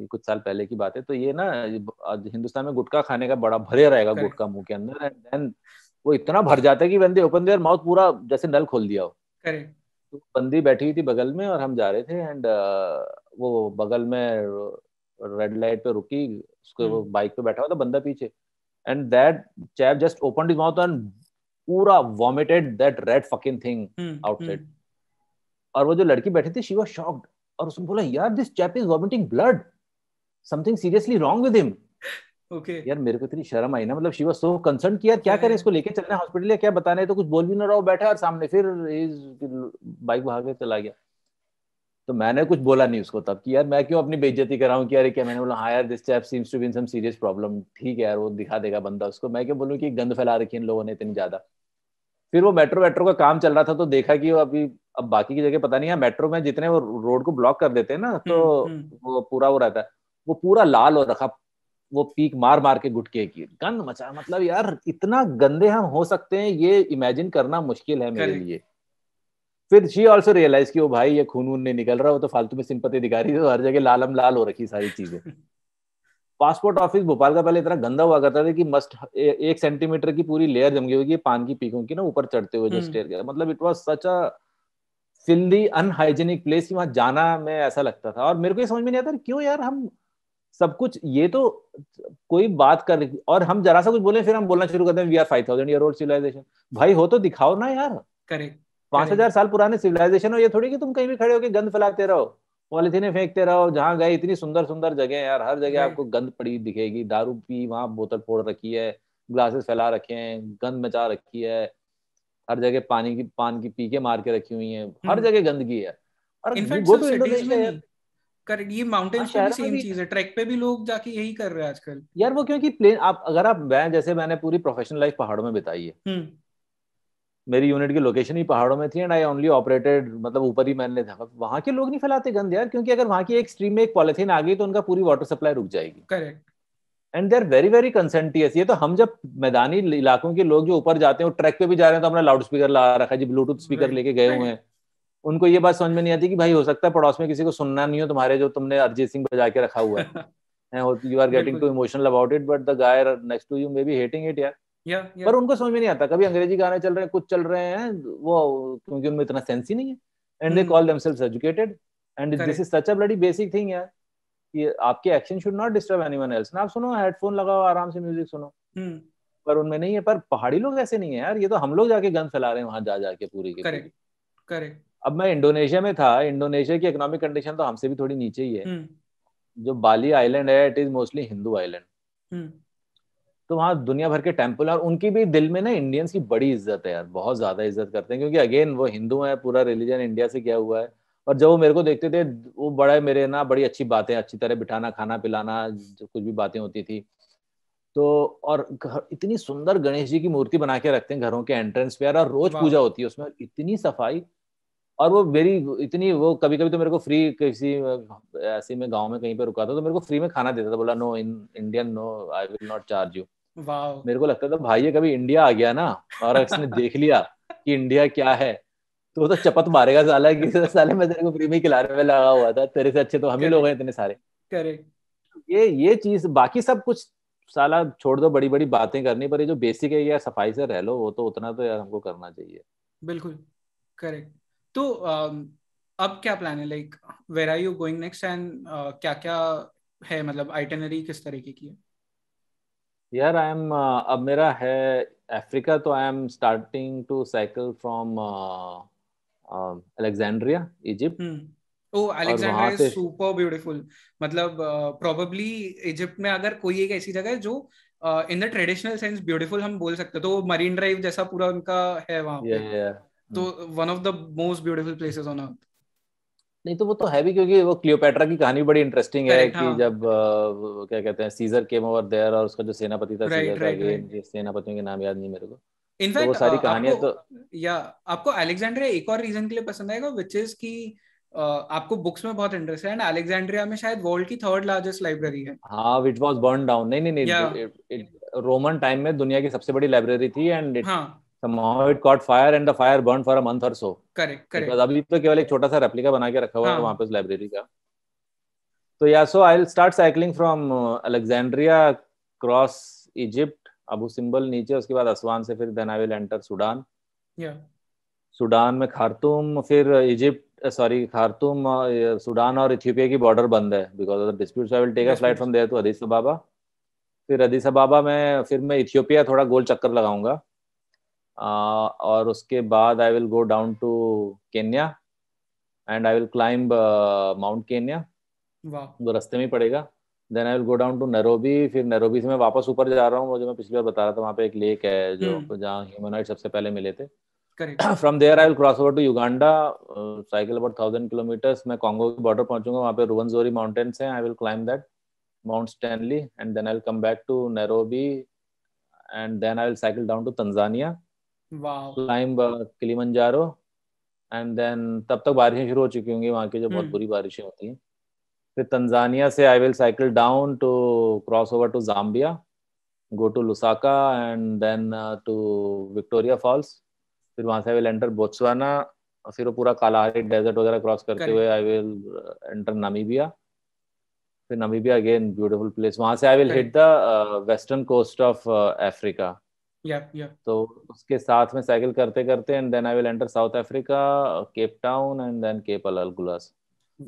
कुछ साल पहले की बात है. तो ये ना हिंदुस्तान में गुटखा खाने का बड़ा भरे रहेगा गुटखा मुंह के अंदर, एंड देन वो इतना भर जाता है कि when they open their mouth पूरा जैसे नल खोल दिया हो. करेक्ट. तो बंदी बैठी हुई थी बगल में और हम जा रहे थे, एंड वो बगल में रेड लाइट पे रुकी, उसको बाइक पे बैठा हुआ था बंदा पीछे, and that chap just open his mouth and पूरा vomited that red fucking thing outside. और वो जो लड़की बैठी थी शी वाज शॉक्ड और उसने बोला यार this chap is vomiting blood, something seriously wrong with him. Okay. यार मेरे को इतनी शर्म आई ना, मतलब शी वाज सो कंसर्न कि यार क्या करें, इसको लेके चलना है हॉस्पिटल या क्या बताना है, तो कुछ बोल भी ना रहा बैठा, और सामने फिर बाइक भाग के चला गया. तो मैंने कुछ बोला नहीं उसको तब कि यार मैं क्यों अपनी बेइज्जती कराऊं कि यार क्या, मैंने बोला हाँ यार this chap seems to be in some serious problem. ठीक है यार वो दिखा देगा बंदा उसको, मैं क्या बोलूं कि गंद फैला रखी इन लोगों ने इतनी ज्यादा. फिर वो मेट्रो का काम चल रहा था तो देखा कि वो अब बाकी की जगह पता नहीं है, मेट्रो में जितने वो रोड को ब्लॉक कर देते हैं ना, तो वो पूरा वो रहता है, वो पूरा लाल हो रखा, वो पीक मार मार के गुटके की गन मचा, मतलब यार इतना गंदे हम हो सकते हैं ये इमेजिन करना मुश्किल है मेरे लिए। फिर शी ऑल्सो रियलाइज कि वो भाई ये खून नहीं निकल रहा, वो तो फालतू में सिंपैथी दिखा रही है, तो हर जगह लालम लाल हो रखी सारी चीजें। पासपोर्ट ऑफिस भोपाल का पहले इतना गंदा हुआ करता था कि मस्ट 1 सेंटीमीटर की पूरी लेयर जम गई होगी पान की पीकों की ना ऊपर चढ़ते हुए जो स्टेयर गया, मतलब it was such a filthy unhygienic place कि वहां जाना में ऐसा लगता था। और मेरे को ये समझ में नहीं आता क्यों यार हम सब कुछ ये तो कोई बात कर और हम जरा सा कुछ बोले फिर हम बोलना शुरू करते हैं we are 5000 year old civilisation. भाई हो तो दिखाओ ना यार, करेक्ट 5000 साल पुराने सिविलाइजेशन हो, ये थोड़ी कि तुम कहीं भी खड़े होकर गंद फैलाते रहो, पॉलिथीन फेंकते रहो। जहाँ गए इतनी सुंदर सुंदर जगह यार, हर जगह आपको गंद पड़ी दिखेगी, दारू पी वहाँ बोतल फोड़ रखी है, ग्लासेस फैला रखे हैं, गंद मचा रखी है, हर जगह पान की पीके मार के रखी हुई है, हर जगह गंदगी है। और वो तो इंडोनेशिया है कर, ये माउंटेन पे भी सेम चीज है, ट्रैक पे भी लोग जाके यही कर रहे हैं आजकल यार। वो क्योंकि प्लेन आप अगर आप जैसे मैंने पूरी प्रोफेशनल लाइफ पहाड़ों में बिताई है, मेरी यूनिट की लोकेशन ही पहाड़ों में थी एंड आई ओनली ऑपरेटेड, मतलब ऊपर ही मैंने था। वहाँ के लोग नहीं फैलाते गंद यार, क्योंकि अगर वहाँ की एक स्ट्रीम में एक पॉलिथीन आ गई तो उनका पूरी वाटर सप्लाई रुक जाएगी। Correct. And they are very very conscientious. ये तो हम जब मैदानी इलाकों के लोग जो ऊपर जाते हैं ट्रैक पे भी जा रहे हैं तो अपना लाउड स्पीकर ला रखा है जी, ब्लूटूथ स्पीकर लेके गए हुए हैं। उनको ये बात समझ में नहीं आती कि भाई हो सकता है पड़ोस में किसी को सुनना नहीं हो तुम्हारे जो तुमने अरिजीत सिंह बजा के रखा हुआ है। You are getting too emotional about it but the guy next to you may be hating it यार। पर उनको समझ में नहीं आता। कभी अंग्रेजी गाने चल रहे हैं, कुछ चल रहे हैं, वो क्योंकि उनमें इतना सेंस ही नहीं है and they call themselves educated and this is such a bloody basic thing यार। आपके action should not disturb anyone else ना। आप सुनो, हेडफोन लगाओ, आराम से म्यूजिक सुनो। पर उनमें नहीं है। पर पहाड़ी लोग ऐसे नहीं है यार, ये तो हम लोग जाके गन फैला रहे हैं वहां जा जाके पूरी के पूरी। करेक्ट। अब मैं इंडोनेशिया में था, इंडोनेशिया की इकोनॉमिक कंडीशन तो हमसे भी थोड़ी नीचे ही है। जो बाली आइलैंड है it is mostly Hindu island, तो वहाँ दुनिया भर के टेम्पल हैं और उनकी भी दिल में ना इंडियंस की बड़ी इज्जत है यार, बहुत ज्यादा इज्जत करते हैं क्योंकि अगेन वो हिंदू हैं, पूरा रिलीजन इंडिया से किया हुआ है। और जब वो मेरे को देखते थे वो बड़ा मेरे ना बड़ी अच्छी बातें, अच्छी तरह बिठाना, खाना पिलाना, जो कुछ भी बातें होती थी। तो और इतनी सुंदर गणेश जी की मूर्ति बना के रखते हैं घरों के एंट्रेंस पे यार, और रोज पूजा होती है उसमें, इतनी सफाई। और वो मेरी इतनी वो कभी कभी तो मेरे को फ्री, किसी ऐसे में गाँव में कहीं पे रुका था तो मेरे को फ्री में खाना देता था, बोला no in Indian no I will not charge you. मेरे को लगता था भाई ये कभी इंडिया आ गया ना और इसने देख लिया कि इंडिया क्या है तो वो तो चपत मारेगा साला कि साले मैं तेरे को फ्री में खिलाने में लगा हुआ था, तेरे से अच्छे तो हम ही लोग हैं इतने सारे। करेक्ट। ये चीज बाकी सब कुछ साला छोड़ दो, बड़ी बड़ी बातें करनी, पर ये जो बेसिक है यार सफाई से रह लो, वो तो उतना तो यार हमको करना चाहिए। बिल्कुल करेक्ट। तो अब क्या प्लान है, like where are you going next and क्या क्या है, मतलब आइटिनरी किस तरीके की है? यार आई एम अब मेरा है अफ्रीका, तो I am starting to cycle from Alexandria Egypt. Oh Alexandria super beautiful. मतलब प्रोबेबली इजिप्ट में अगर कोई एक ऐसी जगह है जो in the traditional sense beautiful हम बोल सकते हैं तो मरीन ड्राइव जैसा पूरा उनका है वहाँ पे, तो one of the most beautiful places on earth. नहीं तो वो तो है भी, क्योंकि वो क्लियोपेट्रा की कहानी बड़ी इंटरेस्टिंग है कि जब क्या कहते हैं सीजर केम ओवर देयर और उसका जो सेनापति था सीजर, सेनापतियों के नाम याद नहीं मेरे को। इनफैक्ट वो सारी कहानियां तो या आपको अलेक्जेंड्रिया एक और रीजन के लिए पसंद आएगा व्हिच इज कि आपको बुक्स में बहुत इंटरेस्ट है एंड अलेक्जेंड्रिया में शायद वर्ल्ड की 3rd लार्जेस्ट लाइब्रेरी है। हां व्हिच वाज बर्न डाउन। नहीं, रोमन टाइम में दुनिया की सबसे बड़ी लाइब्रेरी थी and somehow it caught fire and the fire burned for a month or so. Correct. Because अभी तो केवल एक छोटा सा रेप्लिका बना के रखा हुआ है वहाँ पे उस लाइब्रेरी का। तो या so I'll start cycling from Alexandria, cross Egypt, Abu Simbel नीचे, उसके बाद असवान से फिर then I will enter Sudan. Sudan में खारतूम, फिर इजिप्ट सॉरी खारतूम, सुडान और इथियोपिया की बॉर्डर बंद है because of the dispute, so I will take a flight from there to Addis Ababa. फिर अदिस अबाबा में फिर मैं इथियोपिया थोड़ा गोल चक्कर लगाऊंगा और उसके बाद I will go down to Kenya and I will climb Mount Kenya, वो रास्ते में पड़ेगा। Then I will go down to Nairobi, फिर नैरोबी से मैं वापस ऊपर जा रहा हूँ, वो जो मैं पिछली बार बता रहा था वहाँ पे एक लेक है जो जहाँ ह्यूमनॉइड सबसे पहले मिले थे। From there I will cross over to Uganda, cycle about 1000 kilometres, मैं कांगो के बॉर्डर पहुंचूंगा, वहाँ पे रुवनजोरी माउंटेन्स हैं, I will climb that Mount Stanley and then I will come back to Nairobi and then I will cycle down to Tanzania, climb Kilimanjaro and then तब तक बारिशें शुरू हो चुकी होंगी वहाँ की, जो बहुत बुरी बारिशें होती हैं। फिर तंजानिया से I will cycle down to cross over to Zambia, go to Lusaka and then to Victoria Falls. फिर वहाँ से I will enter Botswana, फिर वो पूरा कालाहारी डेजर्ट वगैरह क्रॉस करते हुए I will enter Namibia. फिर Namibia again beautiful place. वहाँ से I will hit the western coast of Africa. तो उसके साथ में साइकिल करते करते and then I will enter South Africa, Cape Town and then Cape Agulhas.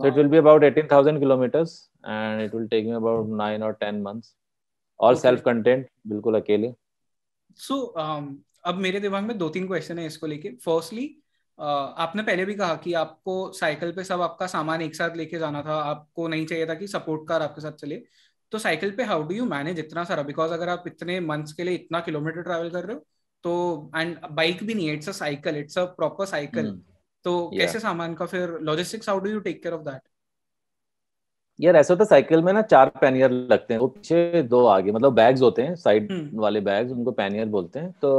So it will be about 18,000 kilometers and it will take me about 9 or 10 months. और self content बिल्कुल अकेले. सो अब मेरे दिमाग में 2-3 क्वेश्चन है इसको लेके. फर्स्टली आपने पहले भी कहा कि आपको साइकिल पे सब आपका सामान एक साथ लेके जाना था, आपको नहीं चाहिए था कि सपोर्ट कार आपके साथ चले. तो साइकिल पे हाउ डू यू मैनेज इतना सारा, बिकॉज अगर आप इतने मंथ्स के लिए इतना किलोमीटर ट्रैवल कर रहे हो तो, एंड बाइक भी नहीं है, it's a cycle, it's a proper cycle, तो कैसे सामान का फिर logistics, how do you take care of that? यार ऐसा होता है साइकिल में ना 4 पैनियर लगते हैं, वो पीछे 2 आगे, मतलब बैग्स होते हैं साइड वाले बैग्स, उनको पैनियर बोलते हैं. तो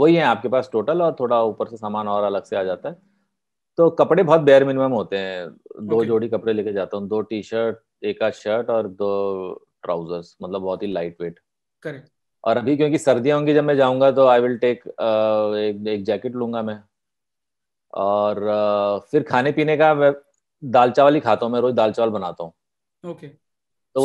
वही है आपके पास टोटल, और थोड़ा ऊपर से सामान और अलग से आ जाता है. तो कपड़े बहुत बेयर मिनिमम होते हैं, 2 जोड़ी कपड़े लेके जाता हूँ, 2 टी शर्ट, एक शर्ट और 2 ट्राउजर्स, मतलब बहुत ही लाइट वेट. करेक्ट. और अभी क्योंकि सर्दियाँ होंगी जब मैं जाऊँगा तो आई विल टेक एक जैकेट लूंगा मैं. और फिर खाने पीने का मैं दाल चावल ही खाता हूँ, मैं रोज दाल चावल बनाता हूँ. Okay. तो so,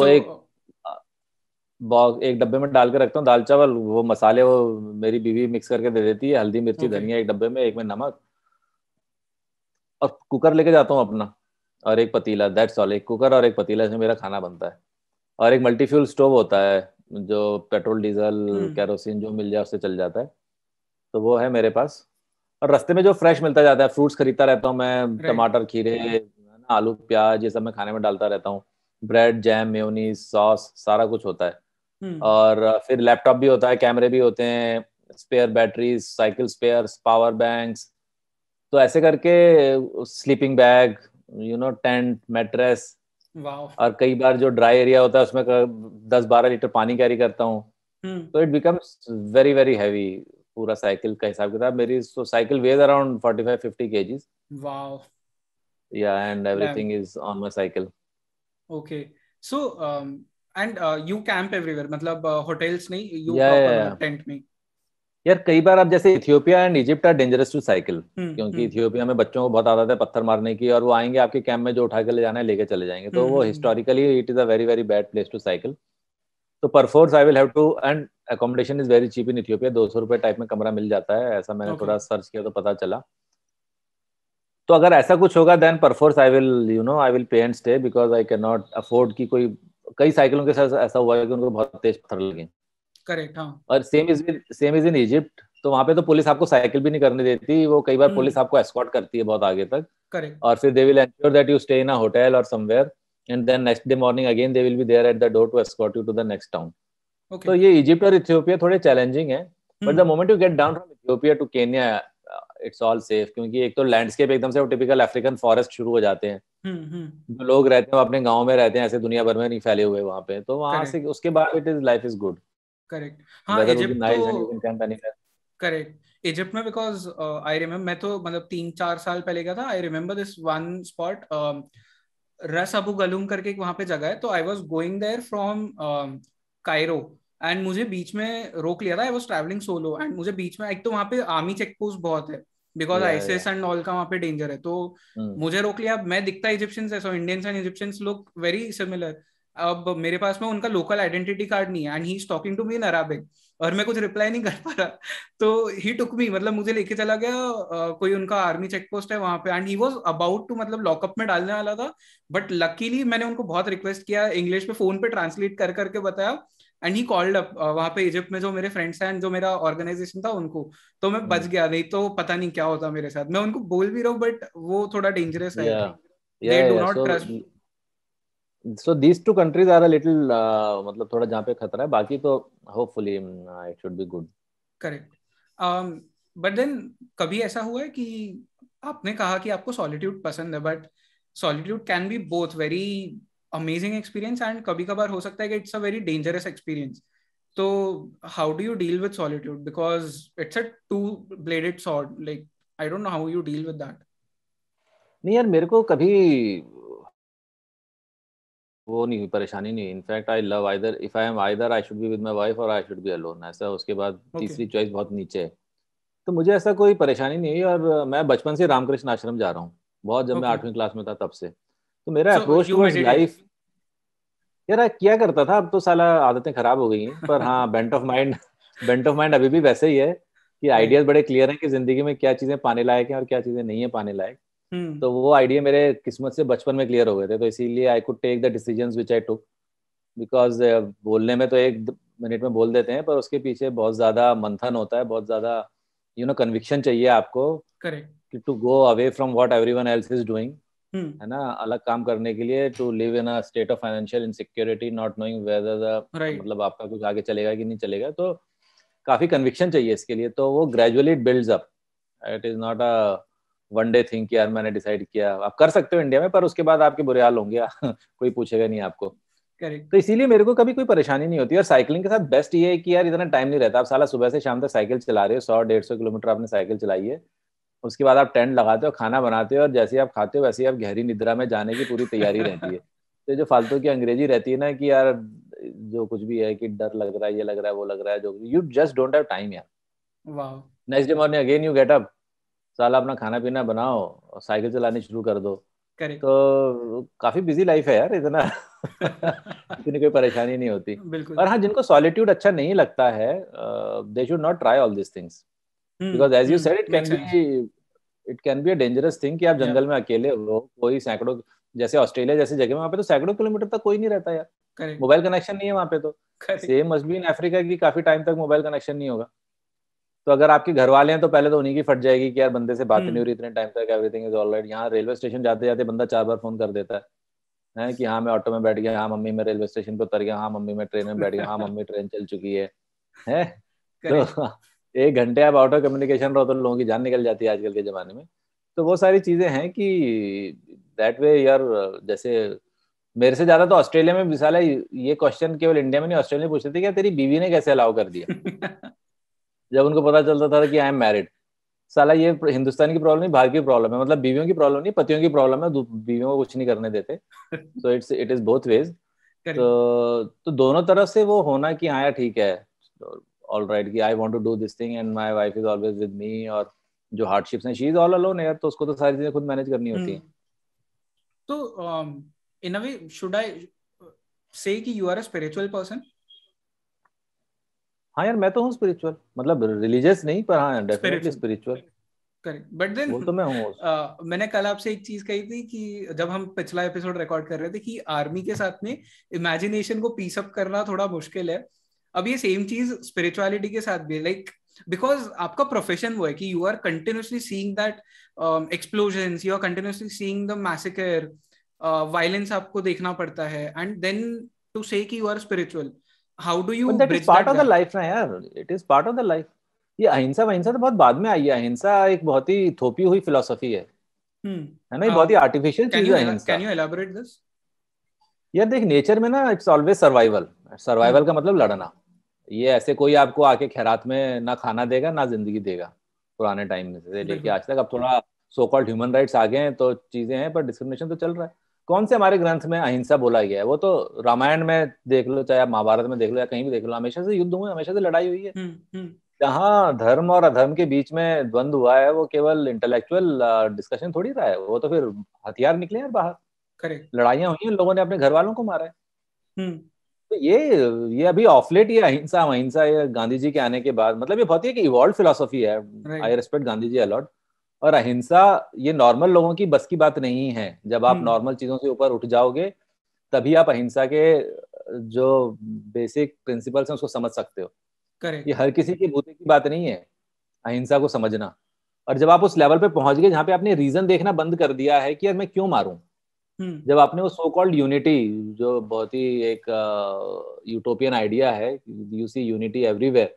वो एक डब्बे में डाल के रखता हूँ दाल चावल, वो मसाले वो मेरी बीवी मिक्स करके दे देती है, हल्दी मिर्ची धनिया एक डब्बे में, एक में नमक, और कुकर लेके जाता हूँ अपना और एक पतीला, दैट्स ऑल. एक कुकर और एक पतीला से मेरा खाना बनता है. और एक मल्टी फ्यूल स्टोव होता है जो पेट्रोल डीजल केरोसिन जो मिल जाए उससे चल जाता है, तो वो है मेरे पास. और रास्ते में जो फ्रेश मिलता जाता है फ्रूट्स खरीदता रहता हूँ मैं, टमाटर खीरे आलू प्याज ये सब मैं खाने में डालता रहता हूँ, ब्रेड जैम मेयोनीज सॉस सारा कुछ होता है. और फिर लैपटॉप भी होता है, कैमरे भी होते हैं, spare batteries, cycle spares, power banks. तो ऐसे करके sleeping bag, you know, tent, mattress. और कई बार जो ड्राई एरिया होता है उसमें 10-12 लीटर पानी कैरी करता हूँ. तो it becomes very very heavy पूरा साइकिल का हिसाब किताब मेरी. So cycle weighs around 45-50 kgs. Wow. Yeah and everything is on my cycle. Okay, so and you camp everywhere, मतलब hotels नहीं, you tent में. यार कई बार आप जैसे Ethiopia and Egypt are dangerous to cycle, क्योंकि इथियोपिया में बच्चों को बहुत आदत है पत्थर मारने की, और वो आएंगे आपके कैंप में जो उठा के ले जाना है लेके चले जाएंगे. तो वो historically it is a very very bad place to cycle. तो perforce I will have to, and accommodation is very cheap in Ethiopia, 200 रुपये टाइप में कमरा मिल जाता है, ऐसा मैंने थोड़ा सर्च किया तो पता चला. तो अगर ऐसा कुछ होगा then perforce I will, you know, I will pay and stay, because I can not afford कि कोई. कई साइकिलों के साथ ऐसा हुआ है कि उनको बहुत तेज पत्थर लगे. करेक्ट. हाँ. और सेम इज इन इजिप्ट. तो वहाँ पे तो पुलिस आपको साइकिल भी नहीं करने देती, वो कई बार पुलिस आपको एस्कॉर्ट करती है बहुत आगे तक. करेक्ट. और फिर they will ensure that you stay in a hotel और somewhere, and then next day morning again they will be there at the door to escort you to the next town. तो ये Egypt और Ethiopia थोड़े challenging है, but the moment you get down from Ethiopia to Kenya it's all safe, क्योंकि एक तो landscape एकदम से वो टिपिकल अफ्रीकन फॉरेस्ट शुरू हो जाते हैं. जो लोग रहते हैं अपने गांव में रहते हैं, ऐसे दुनिया भर में नहीं फैले हुए वहाँ पे. तो वहाँ से उसके बाद it is life is good. Correct. हाँ, करेक्ट. इजिप्ट में बिकॉज आई रिमेम्बर, मैं तो मतलब 3-4 साल पहले गया था. I remember this one spot, Ras Abu गलूम करके एक वहाँ पे जगह है. तो I was going there from Cairo, and मुझे बीच में रोक लिया था. I was travelling solo, and मुझे बीच में एक तो वहाँ पे आर्मी चेक पोस्ट बहुत है, बिकॉज आईएसआईएस एंड ऑल का वहाँ पे डेंजर है. तो मुझे रोक लिया. मैं दिखता इजिप्शियंस है, so Indians and Egyptians look very similar. अब मेरे पास में उनका लोकल आइडेंटिटी कार्ड नहीं है, and he is talking to me in Arabic, और मैं कुछ रिप्लाई नहीं कर पा रहा. तो ही टुक मी, मतलब मुझे लेके चला गया. कोई उनका आर्मी चेक पोस्ट है वहाँ पे, and he was about to, मतलब लॉकअप में डालने वाला था. बट लकीली मैंने उनको बहुत रिक्वेस्ट किया, इंग्लिश पे फोन पे ट्रांसलेट कर करके बताया, एंड ही कॉल्ड अप वहाँ पे इजिप्ट में जो मेरे फ्रेंड्स हैं एंड जो मेरा ऑर्गेनाइजेशन था उनको. तो मैं बच गया, नहीं तो पता नहीं क्या होता मेरे साथ. मैं उनको बोल भी रहा हूँ बट वो थोड़ा डेंजरस है. They do not trust. So these two countries are a little, मतलब थोड़ा जहाँ पे खतरा है, बाकी तो hopefully it should be good. Correct. But then कभी ऐसा हुआ है कि आपने कहा कि आपको solitude पसंद है, but solitude can be both very amazing experience and कभी कभार हो सकता है कि it's a very dangerous experience. तो how do you deal with solitude, because it's a two-bladed sword, like I don't know how you deal with that. नहीं यार, मेरे को कभी वो नहीं हुई, परेशानी नहीं हुई। In fact I love either, if I am either I should be with my wife और आई शुड बी अलोन, ऐसा। उसके बाद तीसरी चॉइस बहुत नीचे है, तो मुझे ऐसा कोई परेशानी नहीं हुई। और मैं बचपन से रामकृष्ण आश्रम जा रहा हूँ बहुत, जब मैं 8वीं क्लास में था तब से। तो मेरा अप्रोच टुवर्ड्स लाइफ यार किया करता था, अब तो साला आदतें खराब हो गई हैं, पर हाँ बेंट ऑफ माइंड अभी भी वैसे ही है कि आइडियाज बड़े क्लियर हैं कि जिंदगी में क्या चीजें पाने लायक हैं और क्या चीजें नहीं है पाने लायक। तो वो आइडिया मेरे किस्मत से बचपन में क्लियर हो गए थे, तो इसीलिए I could take the decisions which I took, because बोलने में तो एक मिनट में बोल देते हैं, पर उसके पीछे बहुत ज्यादा मंथन होता है, बहुत ज्यादा यू नो कन्विक्शन चाहिए आपको, correct, to go away from what everyone else is doing, है ना, अलग काम करने के लिए, to live in a state of financial insecurity, not knowing whether the मतलब आपका कुछ आगे चलेगा कि नहीं चलेगा, तो काफी कन्विक्शन चाहिए इसके लिए। तो वो gradually it builds up, it is not a one day thing कि यार मैंने डिसाइड किया। आप कर सकते हो इंडिया में, पर उसके बाद आपके बुरे हाल होंगे कोई पूछेगा नहीं आपको, करेक्ट। तो इसीलिए मेरे को कभी कोई परेशानी नहीं होती। और साइकिलिंग के साथ बेस्ट ये है कि यार इतना टाइम नहीं रहता, आप साला सुबह से शाम तक साइकिल चला रहे हो, 100-150 किलोमीटर आपने साइकिल चलाई है, उसके बाद आप टेंट लगाते हो, खाना बनाते हो, और जैसे आप खाते हो वैसे ही आप गहरी निद्रा में जाने की पूरी तैयारी रहती है। तो जो फालतू की अंग्रेजी रहती है ना कि यार जो कुछ भी है कि डर लग रहा है, ये लग रहा है, वो लग रहा है, जो you just don't have time यार। Wow, next day morning again you get up, साला अपना खाना पीना बनाओ और साइकिल चलानी शुरू कर दो। तो काफी बिजी लाइफ है यार, इतना इतनी कोई परेशानी नहीं होती। और हाँ, जिनको सॉलिट्यूड अच्छा नहीं लगता है, they should not try all this things, because as you said it can be a dangerous thing कि आप जंगल में अकेले हो, कोई सैकड़ों, जैसे ऑस्ट्रेलिया जैसी जगह में वहाँ पे तो सैकड़ों किलोमीटर तक कोई नहीं रहता यार, मोबाइल कनेक्शन नहीं है वहाँ पे। तो same must be in Africa की काफी टाइम तक मोबाइल कनेक्शन नहीं होगा, तो अगर आपके घर वाले हैं तो पहले तो उन्हीं की फट जाएगी कि यार बंदे से बात नहीं हो रही इतने टाइम तक, एवरीथिंग इज ऑलराइट। यहाँ रेलवे स्टेशन जाते जाते बंदा 4 बार फोन कर देता है कि हाँ मैं ऑटो में बैठ गया, हाँ मम्मी मैं रेलवे स्टेशन पे उतर गया, हाँ मम्मी मैं ट्रेन में बैठ गया, हाँ मम्मी ट्रेन चल चुकी है। तो 1 घंटे आप आउट ऑफ कम्युनिकेशन रहो तो लोगों की जान निकल जाती है आजकल के जमाने में। तो वो सारी चीजें हैं कि दैट वे यार, जैसे मेरे से ज्यादा तो ऑस्ट्रेलिया में मिसाल है, ये क्वेश्चन केवल इंडिया में नहीं, ऑस्ट्रेलिया में पूछते थे कि तेरी बीवी ने कैसे अलाउ कर दिया जब उनको पता चलता था कि आई एम मैरिड। साला ये हिंदुस्तान की प्रॉब्लम नहीं, भारत की प्रॉब्लम है, मतलब बीवियों की प्रॉब्लम नहीं, पतियों की प्रॉब्लम है, बीवियों को कुछ नहीं करने देते। So it is both ways, तो दोनों तरफ से वो होना कि हाँ यार ठीक है ऑल राइट, कि I want to do this thing and my wife is always with me, और जो हार्डशिप्स हैं शी इज ऑल अलोन यार, तो उसको तो सारी चीजें खुद मैनेज करनी होती है। तो इन अ वे शुड आई से कि you are a spiritual person? हाँ यार मैं तो हूँ स्पिरिचुअल, मतलब रिलीजियस नहीं, पर हाँ definitely spiritual, correct. But then वो तो मैं हूँ। मैंने कल आपसे एक चीज कही थी कि जब हम पिछला एपिसोड रिकॉर्ड कर रहे थे कि आर्मी के साथ में इमेजिनेशन को पीस अप करना थोड़ा मुश्किल है। अब ये सेम चीज स्पिरिचुअलिटी के साथ भी, लाइक बिकॉज आपका प्रोफेशन वो है कि you are continuously seeing that explosions, you are continuously seeing the massacre, violence आपको देखना पड़ता है, एंड देन टू से कि you are spiritual, how do you bridge that gap? Life ना यार, it is part of the life। ये अहिंसा वहिंसा तो बहुत बाद में आई है, अहिंसा एक बहुत ही थोपी हुई फिलोसफी है, है ना, ये बहुत ही आर्टिफिशियल चीज है अहिंसा। Can you elaborate this? यार देख, नेचर में ना इट्स ऑलवेज सर्वाइवल का मतलब लड़ना। ये ऐसे कोई आपको आके खैरात में ना खाना देगा ना जिंदगी देगा, पुराने टाइम में से लेके आज तक। अब थोड़ा सो कॉल्ड ह्यूमन राइट्स आ गए हैं तो चीजें हैं, पर डिस्क्रिमिनेशन तो चल रहा है। कौन से हमारे ग्रंथ में अहिंसा बोला गया है? वो तो रामायण में देख लो, चाहे आप महाभारत में देख लो, या कहीं भी देख लो, हमेशा से युद्ध हुए, हमेशा से लड़ाई हुई है। जहाँ धर्म और अधर्म के बीच में द्वंद हुआ है, वो केवल इंटेलेक्चुअल डिस्कशन थोड़ी रहा है, वो तो फिर हथियार निकले यार बाहर, करेक्ट, लड़ाइयाँ हुई हैं, लोगों ने अपने घर वालों को मारा है। तो ये अभी ऑफलेट ये अहिंसा अहिंसा ये गांधी जी के आने के बाद, मतलब ये बहुत ही एक इवॉल्व फिलोसफी है। I respect Gandhi ji a lot. और अहिंसा ये नॉर्मल लोगों की बस की बात नहीं है, जब आप नॉर्मल चीजों से ऊपर उठ जाओगे तभी आप अहिंसा के जो बेसिक प्रिंसिपल्स हैं उसको समझ सकते हो। ये हर किसी की बूते की बात नहीं है अहिंसा को समझना। और जब आप उस लेवल पे पहुंच गए जहाँ पे आपने रीजन देखना बंद कर दिया है कि यार मैं क्यों मारूं, जब आपने वो सो कॉल्ड यूनिटी, जो बहुत ही एक यूटोपियन आइडिया है, यू सी यूनिटी एवरीवेयर,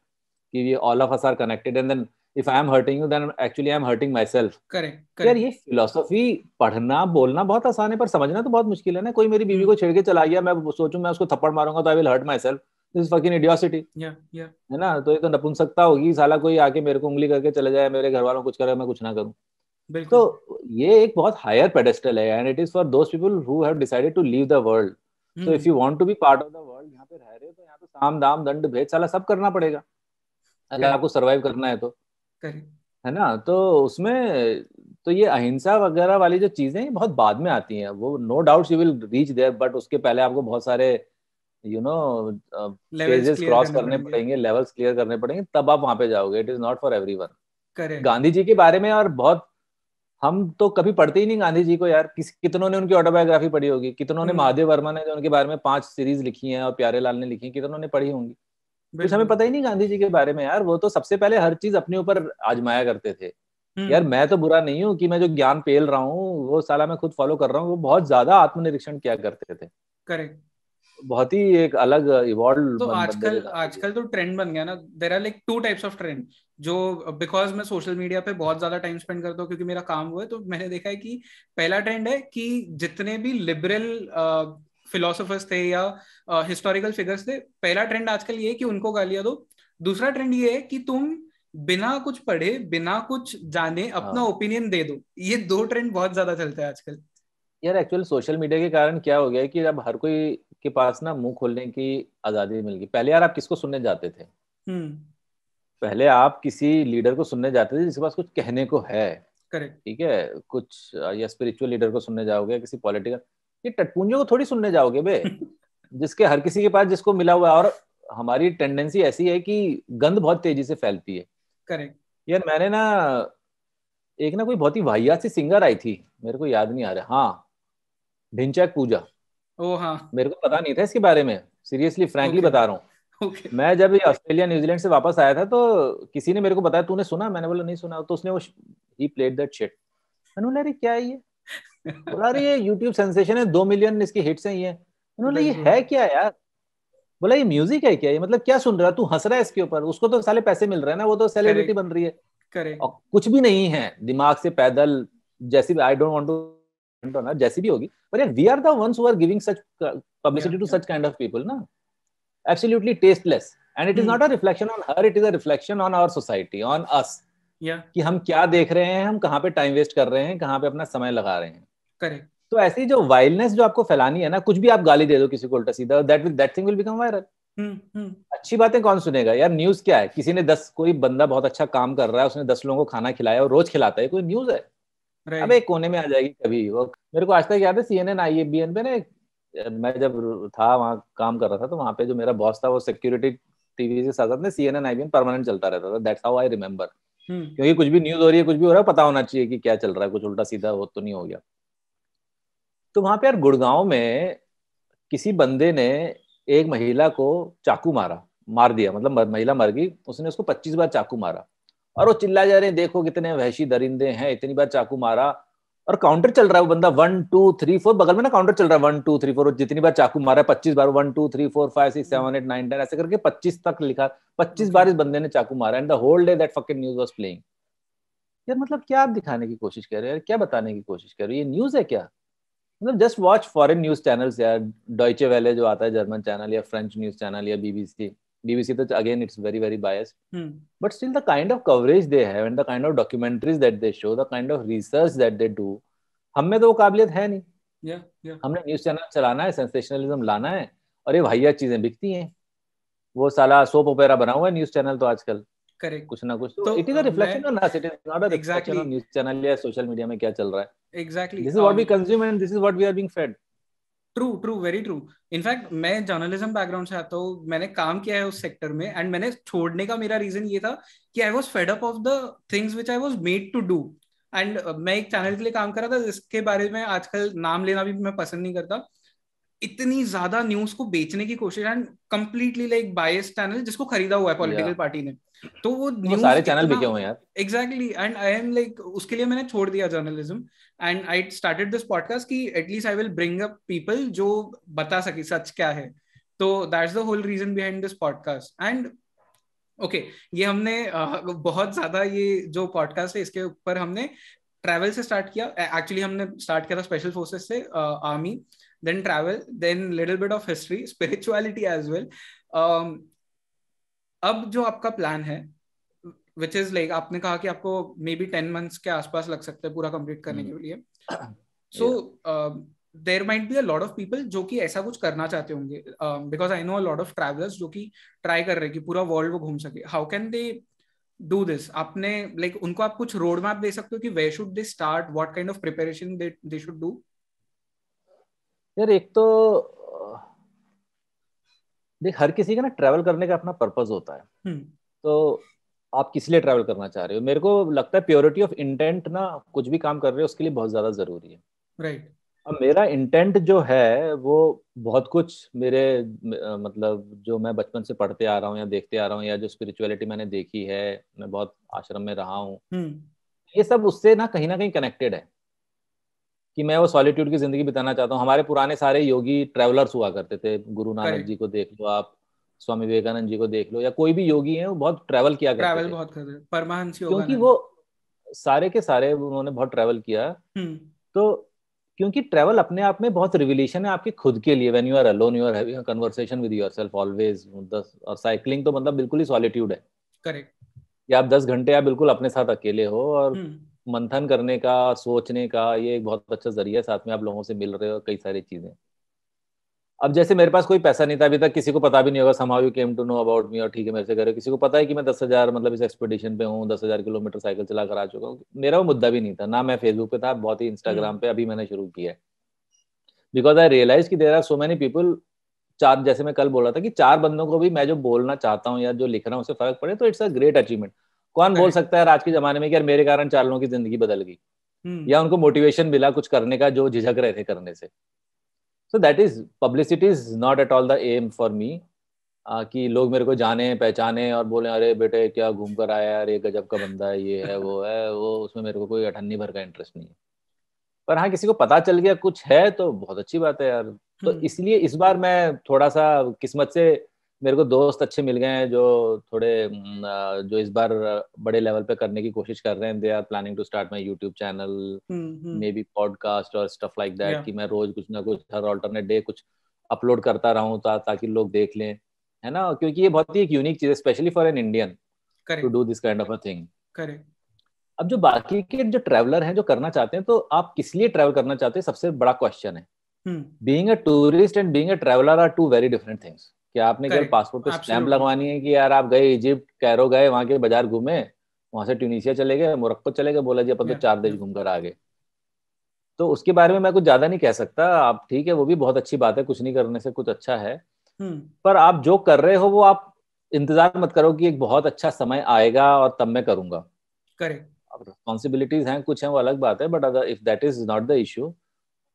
कि we all of us are connected and then If I am hurting you, then actually I am hurting myself. Correct. यार ये फिलोसफी पढ़ना बोलना बहुत आसान है, पर समझना तो बहुत मुश्किल है ना। कोई मेरी बीवी को छेड़ के चला गया, मैं सोचूं मैं उसको थप्पड़ मारूंगा तो I will hurt myself. This is fucking idiocy. Yeah. है ना, तो ये तो नपुंसकता होगी। साला कोई आके मेरे को उंगली करके चले जाए, मेरे घर वालों कुछ करे, मैं कुछ ना करूँ। तो ये एक बहुत हायर पेडेस्टल है, and it is for those people who have decided to leave the world. तो if you want to be part of the world, यहाँ पे रह रहे हो तो यहाँ पे साम दाम दंड भेद साला सब करना पड़ेगा अगर आपको सर्वाइव करना है तो, है ना। तो उसमें तो ये अहिंसा वगैरह वाली जो चीजें बहुत बाद में आती हैं, वो no doubt you will reach there, but उसके पहले आपको बहुत सारे यू नो पेजेस क्रॉस करने पड़ेंगे, लेवल्स क्लियर करने पड़ेंगे, तब आप वहां पे जाओगे। It is not for everyone. Gandhi ji के बारे में और बहुत हम तो कभी पढ़ते ही नहीं गांधी जी को यार, कितनों ने उनकी ऑटोबायोग्राफी पढ़ी होगी, कितनों ने महादेव वर्मा ने जो उनके बारे में 5 सीरीज लिखी हैं और प्यारेलाल ने लिखी, कितनों ने पढ़ी होंगी। कुछ हमें पता ही नहीं गांधी जी के बारे में यार। वो तो सबसे पहले हर चीज अपने ऊपर आजमाया करते थे यार। मैं तो बुरा नहीं हूँ कि मैं जो ज्ञान पेल रहा हूँ वो साला मैं खुद फॉलो कर रहा हूँ। वो बहुत ज्यादा आत्मनिरीक्षण किया करते थे। करेक्ट, बहुत ही एक अलग इवॉल्व। तो आजकल तो ट्रेंड बन गया ना, there are like 2 types of trend. जो बिकॉज मैं सोशल मीडिया पे बहुत ज्यादा टाइम स्पेंड करता हूँ क्योंकि मेरा काम वो है, तो मैंने देखा है कि पहला ट्रेंड है कि जितने भी लिबरल फिलोसोफर्स थे या हिस्टोरिकल फिगर्स थे, पहला ट्रेंड आजकल ये है कि उनको गालियां दो। दूसरा ट्रेंड ये है कि तुम बिना कुछ पढ़े बिना कुछ जाने अपना ओपिनियन दे दो। ये 2 ट्रेंड बहुत ज्यादा चलते हैं आजकल यार। एक्चुअल सोशल मीडिया के कारण क्या हो गया है कि अब हर कोई के पास ना मुंह खोलने की आजादी मिल गई। पहले यार आप किसको सुनने जाते थे? पहले आप किसी लीडर को सुनने जाते थे जिसके पास कुछ कहने को है। करेक्ट, ठीक है, कुछ या स्पिरिचुअल लीडर को सुनने जाओगे, किसी पॉलिटिकल, ये टटपूंजों को थोड़ी सुनने जाओगे बे जिसके हर किसी के पास जिसको मिला हुआ। और हमारी टेंडेंसी ऐसी है कि गंध बहुत तेजी से फैलती है। करेक्ट यार, मैंने ना एक ना कोई बहुत ही वाहियात सी सिंगर आई थी, मेरे को याद नहीं आ रहा, हाँ ढिंचैक पूजा। ओ हाँ, मेरे को पता नहीं था इसके बारे में, सीरियसली फ्रैंकली बता रहा हूँ। मैं जब ऑस्ट्रेलिया न्यूजीलैंड से वापस आया था तो किसी ने मेरे को बताया तूने सुना? मैंने बोला नहीं सुना। तो उसने वो ही प्लेड दैट शिट, मैंने बोला अरे क्या है ये? बोला अरे ये यूट्यूब सेंसेशन है, 2 मिलियन इसकी हिट्स हैं ये। मैंने बोला ये है क्या यार? बोला ये म्यूजिक है क्या? ये मतलब क्या सुन रहा है तू, हंस रहा है इसके ऊपर? उसको तो साले पैसे मिल रहे हैं ना, वो तो सेलिब्रिटी बन रही है। और कुछ भी नहीं है दिमाग से पैदल, जैसी आई डोंट वांट टू ना जैसी भी होगी, पर यार we are the ones who are giving such publicity to such kind of people ना, absolutely tasteless. And it is not a reflection on her, it is a reflection on our society, on us, कि हम क्या देख रहे हैं, हम कहाँ पे टाइम वेस्ट कर रहे हैं, कहाँ पे अपना समय लगा रहे हैं। करेक्ट, तो ऐसी जो वायलेंस जो आपको फैलानी है ना, कुछ भी आप गाली दे दो किसी को उल्टा सीधा, that thing will become viral. अच्छी बातें कौन सुनेगा यार? न्यूज क्या है? किसी ने कोई बंदा बहुत अच्छा काम कर रहा है, उसने 10 लोगों को खाना खिलाया और रोज खिलाता है, कोई न्यूज है? अब एक कोने में आ जाएगी कभी वो। मेरे को आज तक याद है CNN IABN पे ना, मैं जब था वहाँ काम कर रहा था, तो वहाँ पे जो मेरा बॉस था वो सिक्योरिटी टीवी के साथ साथ CNN IABN परमानेंट चलता रहता था। दैट्स हाउ आई रिमेम्बर, क्योंकि कुछ भी न्यूज हो रही है, कुछ भी हो रहा है, पता होना चाहिए कि क्या चल रहा है, कुछ उल्टा सीधा हो तो नहीं हो गया। तो वहां पे यार गुड़गांव में किसी बंदे ने एक महिला को चाकू मार दिया, मतलब महिला मर गई, उसने उसको 25 बार चाकू मारा और वो चिल्ला जा रहे हैं देखो कितने वहशी दरिंदे हैं, इतनी बार चाकू मारा। और काउंटर चल रहा है, वो बंदा 1 2 3 4, बगल में ना काउंटर चल रहा है 1 2 3 4, जितनी बार चाकू मारा 25 बार, 1 2 3 4 5 6 7 8 9 10 ऐसे करके 25 तक लिखा, 25 बार इस बंदे ने चाकू मारा। And the whole day that fucking news was playing. यार मतलब क्या आप दिखाने की कोशिश कर रहे हो यार, क्या बताने की कोशिश कर रहे हो? ये न्यूज है क्या? मतलब just watch foreign news channels यार, डॉयचे वेले जो आता है जर्मन चैनल, या फ्रेंच न्यूज चैनल, या BBC तो again it's very very biased, but still the kind of coverage they have and the kind of documentaries that they show, the kind of research that they do, हम में तो वो काबिलियत है नहीं। हमने न्यूज चैनल चलाना है, सेंसेशनलिज्म लाना है, और ये भैया चीजें बिकती हैं, वो साला सोप ओपेरा बना हुआ है न्यूज चैनल तो आजकल। करेक्ट, कुछ ना कुछ तो it is a reflection on us, it is not a reflection on news channel या सोशल मीडिया में क्या चल रहा है। Exactly, this is what we consume and this is what we are being fed. True true, very true. In fact मैं journalism background से आता हूँ, मैंने काम किया है उस सेक्टर में, एंड मैंने छोड़ने का मेरा रीजन ये था कि I was fed up of the things which I was made to do. And मैं एक चैनल के लिए काम कर रहा था जिसके बारे में आजकल नाम लेना भी मैं पसंद नहीं करता, इतनी ज्यादा न्यूज को बेचने की कोशिश, and completely like biased channel जिसको खरीदा हुआ है पॉलिटिकल पार्टी ने, तो वो सारे चैनल बिके हुए हैं यार। Exactly, and I am like उसके लिए मैंने छोड़ दिया journalism, and I started this podcast कि at least I will bring up people जो बता सके सच क्या है। तो that's the whole reason behind this podcast. And okay, ये हमने बहुत ज्यादा, ये जो पॉडकास्ट है इसके ऊपर हमने ट्रैवल से स्टार्ट किया। एक्चुअली हमने स्टार्ट किया था स्पेशल फोर्सेस से, army, then travel, then little bit of history, spirituality as well. अब जो आपका प्लान है, which is like आपने कहा कि आपको मे बी 10 months के आसपास लग सकता है पूरा कंप्लीट करने के लिए, सो there might be a lot of people जो कि ऐसा कुछ करना चाहते होंगे, because I know a lot of travelers जो कि try कर रहे कि पूरा world वो घूम सके. How can they do this? आपने like उनको आप कुछ road map दे सकते हो कि where should they start, what kind of preparation they should do? यार एक तो देख हर किसी का ना ट्रैवल करने का अपना पर्पस होता है. तो आप किस लिए ट्रैवल करना चाह रहे हो? मेरे को लगता है प्योरिटी ऑफ इंटेंट ना कुछ भी काम कर रहे हो उसके लिए बहुत ज्यादा जरूरी है. राइट. अब मेरा इंटेंट जो है वो बहुत कुछ मेरे मतलब जो मैं बचपन से पढ़ते आ रहा हूँ या देखते आ रहा हूँ या जो स्पिरिचुअलिटी मैंने देखी है, मैं बहुत आश्रम में रहा हूँ, ये सब उससे ना कहीं कनेक्टेड है कि मैं वो सॉलिट्यूड की जिंदगी बिताना चाहता हूँ. हमारे पुराने सारे योगी ट्रैवलर्स हुआ करते थे. गुरु नानक जी को देख लो आप, स्वामी विवेकानंद जी को देख लो, या कोई भी योगी है वो बहुत ट्रैवल किया करते थे. बहुत करते परमहंस योगा क्योंकि वो सारे के सारे उन्होंने बहुत ट्रैवल किया. तो क्योंकि ट्रैवल अपने आप में बहुत रिविलेशन है आपके खुद के लिए. When you are alone you are having a conversation with yourself always. और साइकिलिंग तो मतलब बिल्कुल ही सॉलिट्यूड है. करेक्ट. या आप 10 घंटे आप बिल्कुल अपने साथ अकेले हो और मंथन करने का, सोचने का, ये एक बहुत अच्छा जरिया है. साथ में आप लोगों से मिल रहे हो, कई सारी चीजें. अब जैसे मेरे पास कोई पैसा नहीं था अभी तक, किसी को पता भी नहीं होगा. somehow you came to know about me और ठीक है मेरे से कह रहे हो. किसी को पता है कि मैं 10,000 मतलब इस एक्सपेडिशन पे हूँ, 10,000 किलोमीटर साइकिल चला कर आ चुका हूँ. मेरा वो मुद्दा भी नहीं था ना. मैं फेसबुक पे था, बहुत ही इंस्टाग्राम पे अभी मैंने शुरू किया है बिकॉज आई रियलाइज कि there are so many people. चार, जैसे मैं कल बोला था कि 4 बंदों को भी मैं जो बोलना चाहता हूँ या जो लिख रहा हूँ उससे फर्क पड़े तो इट्स अ ग्रेट अचीवमेंट. कौन बोल सकता है आज के जमाने में कि यार मेरे कारण 4 लोगों की जिंदगी बदल गई या उनको मोटिवेशन मिला कुछ करने का जो झिझक रहे थे करने से. So that is, publicity is not at all the aim for me कि लोग मेरे को जाने पहचाने और बोले अरे बेटे क्या घूम कर आया, अरे गजब का बंदा है, ये है वो है वो. उसमें मेरे को कोई अठन्नी भर का इंटरेस्ट नहीं है. पर हाँ, किसी को पता चल गया कुछ है तो बहुत अच्छी बात है यार. तो इसलिए इस बार मैं थोड़ा सा किस्मत से मेरे को दोस्त अच्छे मिल गए हैं जो थोड़े जो इस बार बड़े लेवल पे करने की कोशिश कर रहे हैं. They are planning to start my YouTube channel, maybe podcast और स्टफ लाइक दैट कि मैं रोज कुछ ना कुछ हर ऑल्टरनेट डे कुछ अपलोड करता रहूं ताकि लोग देख लें, है ना. क्योंकि ये बहुत ही एक यूनिक चीज है specially for an Indian to do this kind of a thing. अब जो बाकी के जो ट्रेवलर हैं जो करना चाहते हैं, तो आप किस लिए ट्रेवल करना चाहते हैं सबसे बड़ा क्वेश्चन है. Being a tourist and being a traveller are two very different things. कि आपने केवल पासपोर्ट पे स्टैंप लगवानी है कि यार आप गए इजिप्ट, कैरो गए, वहां के बाजार घूमे, वहां से ट्यूनिशिया चले गए, मोरक्को चले गए, बोला जी अपन तो 4 देश घूम कर आ गए. तो उसके बारे में मैं कुछ ज्यादा नहीं कह सकता. आप ठीक है, वो भी बहुत अच्छी बात है, कुछ नहीं करने से कुछ अच्छा है. पर आप जो कर रहे हो वो आप इंतजार मत करो कि एक बहुत अच्छा समय आएगा और तब मैं करूंगा. करेक्ट. रिस्पॉन्सिबिलिटीज हैं, कुछ है वो अलग बात है, but other if that is not the issue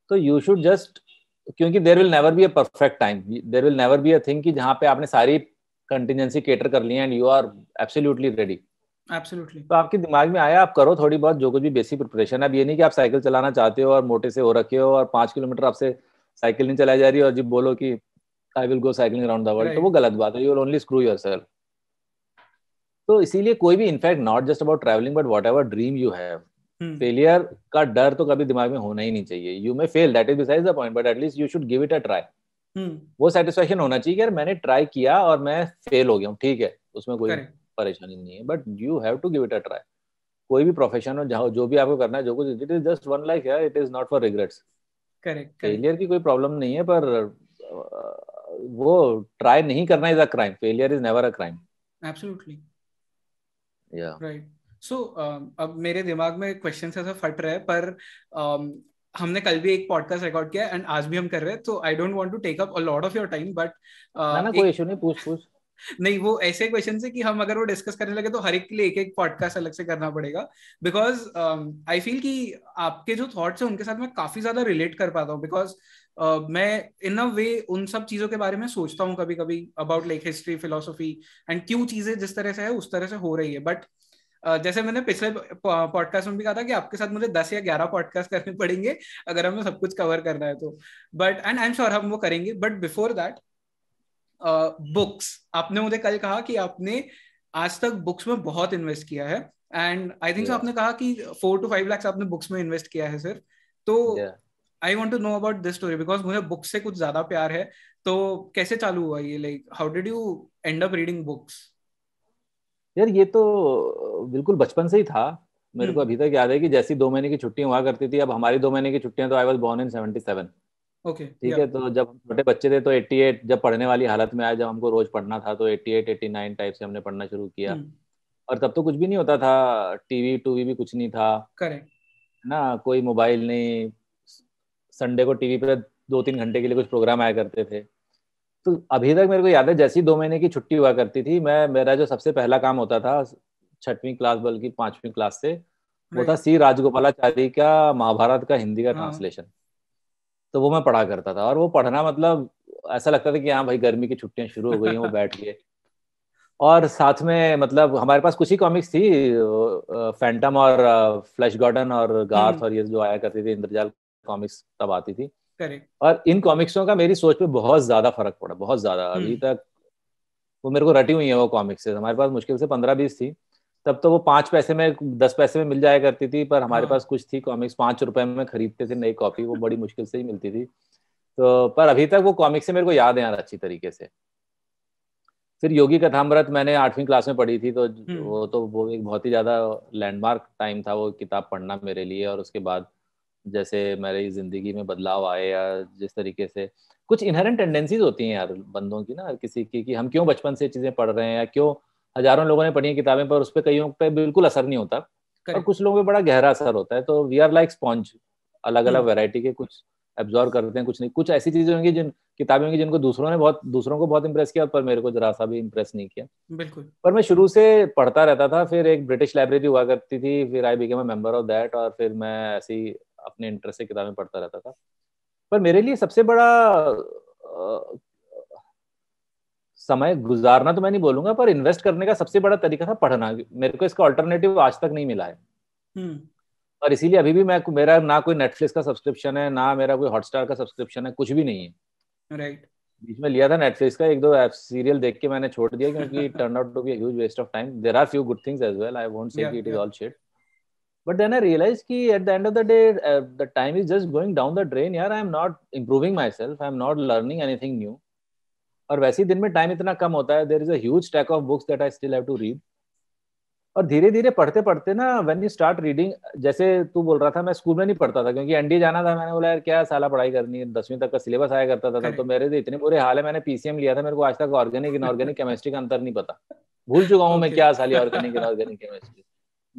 तो यू शुड जस्ट, क्योंकि there will never be a perfect time, there will never be a thing कि जहाँ पे आपने सारी कंटिजेंसी कैटर कर ली है and you are absolutely ready. Absolutely. तो आपके दिमाग में आया आप करो थोड़ी बहुत जो कुछ भी बेसिक प्रिपरेशन. अब ये नहीं कि आप साइकिल चलाना चाहते हो और मोटे से हो रखे हो और 5 किलोमीटर आपसे साइकिल नहीं चलाई जा रही और जब बोलो कि I will go cycling around the world, तो वो गलत बात है. You will only screw yourself. तो इसीलिए कोई भी, in fact not just about travelling but whatever dream you have, failure का डर तो कभी दिमाग में होना ही नहीं चाहिए. You may fail, that is besides the point, but at least you should give it a try. वो सेटिस्फेक्शन होना चाहिए यार मैंने ट्राई किया और मैं फेल हो गया हूँ, ठीक है, उसमें कोई परेशानी नहीं है, but you have to give it a try. कोई भी प्रोफेशन हो, जहाँ जो भी आपको करना है, जो कुछ, it is just one life यार, it is not for regrets. Correct. Failure की कोई प्रॉब्लम नहीं है, पर वो ट्राई नहीं करना is a crime. Failure is never a crime. Absolutely. Yeah right. अब मेरे दिमाग में क्वेश्चन ऐसा फट रहा है, पर हमने कल भी एक पॉडकास्ट रिकॉर्ड किया एंड आज भी हम कर रहे हैं, तो I don't want to take up a lot of your time, but कोई इशू नहीं, पूछ नहीं. वो ऐसे क्वेश्चन है कि हम अगर वो डिस्कस करने लगे तो हर एक के लिए एक पॉडकास्ट अलग से करना पड़ेगा, बिकॉज आई फील कि आपके जो थॉट्स हैं उनके साथ मैं काफी ज्यादा रिलेट कर पाता हूँ, बिकॉज मैं इन अ वे उन सब चीजों के बारे में सोचता हूँ कभी कभी, about like history, philosophy, and क्यों चीजें जिस तरह से है उस तरह से हो रही है. बट जैसे मैंने पिछले पॉडकास्ट में भी कहा था कि आपके साथ मुझे 10 या 11 पॉडकास्ट करने पड़ेंगे अगर हमें सब कुछ कवर करना है तो, but and I am sure हम वो करेंगे. बट बिफोर दैट, बुक्स, आपने मुझे कल कहा कि आपने आज तक बुक्स में बहुत इन्वेस्ट किया है, एंड आई थिंक आपने कहा कि 4 to 5 लाख आपने बुक्स में इन्वेस्ट किया है सिर्फ. तो I want to know about this story, because मुझे बुक्स से कुछ ज्यादा प्यार है. तो कैसे चालू हुआ ये, like how did you end up reading books? यार ये तो बिल्कुल बचपन से ही था. मेरे को अभी तक याद है कि जैसी 2 महीने की छुट्टियां हुआ करती थी, अब हमारी 2 महीने की छुट्टियां तो आई वाज बोर्न इन 77. ठीक है। तो जब हम छोटे बच्चे थे तो 88 जब पढ़ने वाली हालत में आया, जब हमको रोज पढ़ना था तो 88 89 टाइप से हमने पढ़ना शुरू किया। और तब तो कुछ भी नहीं होता था, टीवी टूवी भी कुछ नहीं था, करेक्ट ना, कोई मोबाइल नहीं। संडे को टीवी पर 2-3 घंटे के लिए कुछ प्रोग्राम आया करते थे। तो अभी तक मेरे को याद है जैसी 2 महीने की छुट्टी हुआ करती थी, मेरा जो सबसे पहला काम होता था 6वीं क्लास बल्कि 5वीं क्लास से, वो था सी राजगोपालाचारी का महाभारत का हिंदी का ट्रांसलेशन। तो वो मैं पढ़ा करता था, और वो पढ़ना मतलब ऐसा लगता था कि हाँ भाई गर्मी की छुट्टियां शुरू हो गई हैं, वो बैठ गए। और साथ में मतलब हमारे पास कुछ ही कॉमिक्स थी, फैंटम और फ्लैश गॉर्डन और गार्थ और ये जो आया करती थी, इंद्रजाल कॉमिक्स तब आती थी। और इन कॉमिक्सों का मेरी सोच पे बहुत ज्यादा फर्क पड़ा, बहुत ज्यादा। अभी तक वो मेरे को रटी हुई है वो कॉमिक्स। हमारे पास मुश्किल से 15-20 थी तब, तो वो 5 पैसे में 10 पैसे में मिल जाया करती थी, पर हमारे पास कुछ थी कॉमिक्स, 5 रुपए में खरीदते थे नई कॉपी, वो बड़ी मुश्किल से ही मिलती थी। तो पर अभी तक वो कॉमिक्स से मेरे को याद है यार अच्छी तरीके से। फिर योगी कथामृत मैंने 8वीं क्लास में पढ़ी थी, तो वो एक बहुत ही ज्यादा लैंडमार्क टाइम था वो किताब पढ़ना मेरे लिए। और उसके बाद जैसे मेरी जिंदगी में बदलाव आए, या जिस तरीके से कुछ इनहेरेंट टेंडेंसीज होती हैं यार बंदों की ना, किसी की, कि हम क्यों बचपन से चीजें पढ़ रहे हैं, या क्यों हजारों लोगों ने पढ़ी किताबें पर उस पर कईयों पे बिल्कुल असर नहीं होता, और कुछ लोगों पे बड़ा गहरा असर होता है। तो वी आर लाइक स्पॉन्ज, अलग अलग वैरायटी के कुछ एब्जॉर्व करते हैं, कुछ नहीं। कुछ ऐसी चीजें होंगी जिन किताबें होंगी जिनको दूसरों को बहुत इम्प्रेस किया, पर मेरे को जरा सा भी इम्प्रेस नहीं किया, बिल्कुल। पर मैं शुरू से पढ़ता रहता था। फिर एक ब्रिटिश लाइब्रेरी हुआ करती थी, फिर I became a member of that, और फिर मैं ऐसी अपने इंटरेस्ट से किताबें पढ़ता रहता था। पर मेरे लिए सबसे बड़ा समय गुजारना तो मैं नहीं बोलूंगा, पर इन्वेस्ट करने का सबसे बड़ा तरीका था पढ़ना। मेरे को इसका अल्टरनेटिव आज तक नहीं मिला है, और इसीलिए अभी भी मेरा ना कोई नेटफ्लिक्स का सब्सक्रिप्शन है, ना मेरा कोई हॉटस्टार का सब्सक्रिप्शन है, कुछ भी नहीं है। राइट, बीच में लिया था नेटफ्लिक्स का 1-2 सीरियल देख के मैंने छोड़ दिया, क्योंकि turn out to be a huge waste of time. There are few good things as well, I won't say it is all shit, but then I realise कि at the end of the day the time is just going down the drain यार। I am not improving myself, I am not learning anything new, और वैसे ही दिन में time इतना कम होता है। There is a huge stack of books that I still have to read. और धीरे धीरे पढ़ते पढ़ते ना, व्हेन यू स्टार्ट रीडिंग, जैसे तू बोल रहा था मैं स्कूल में नहीं पढ़ता था क्योंकि एनडीए जाना था। मैंने बोला यार क्या साला पढ़ाई करनी है, 10वीं तक का सिलेबस आया करता था तो मेरे इतने बुरे हाल है। मैंने पीसीएम लिया था, मेरे को आज तक ऑर्गेनिक इनऑर्गेनिक केमिस्ट्री का अंतर नहीं पता, भूल चुका हूँ मैं क्या साली organic inorganic chemistry,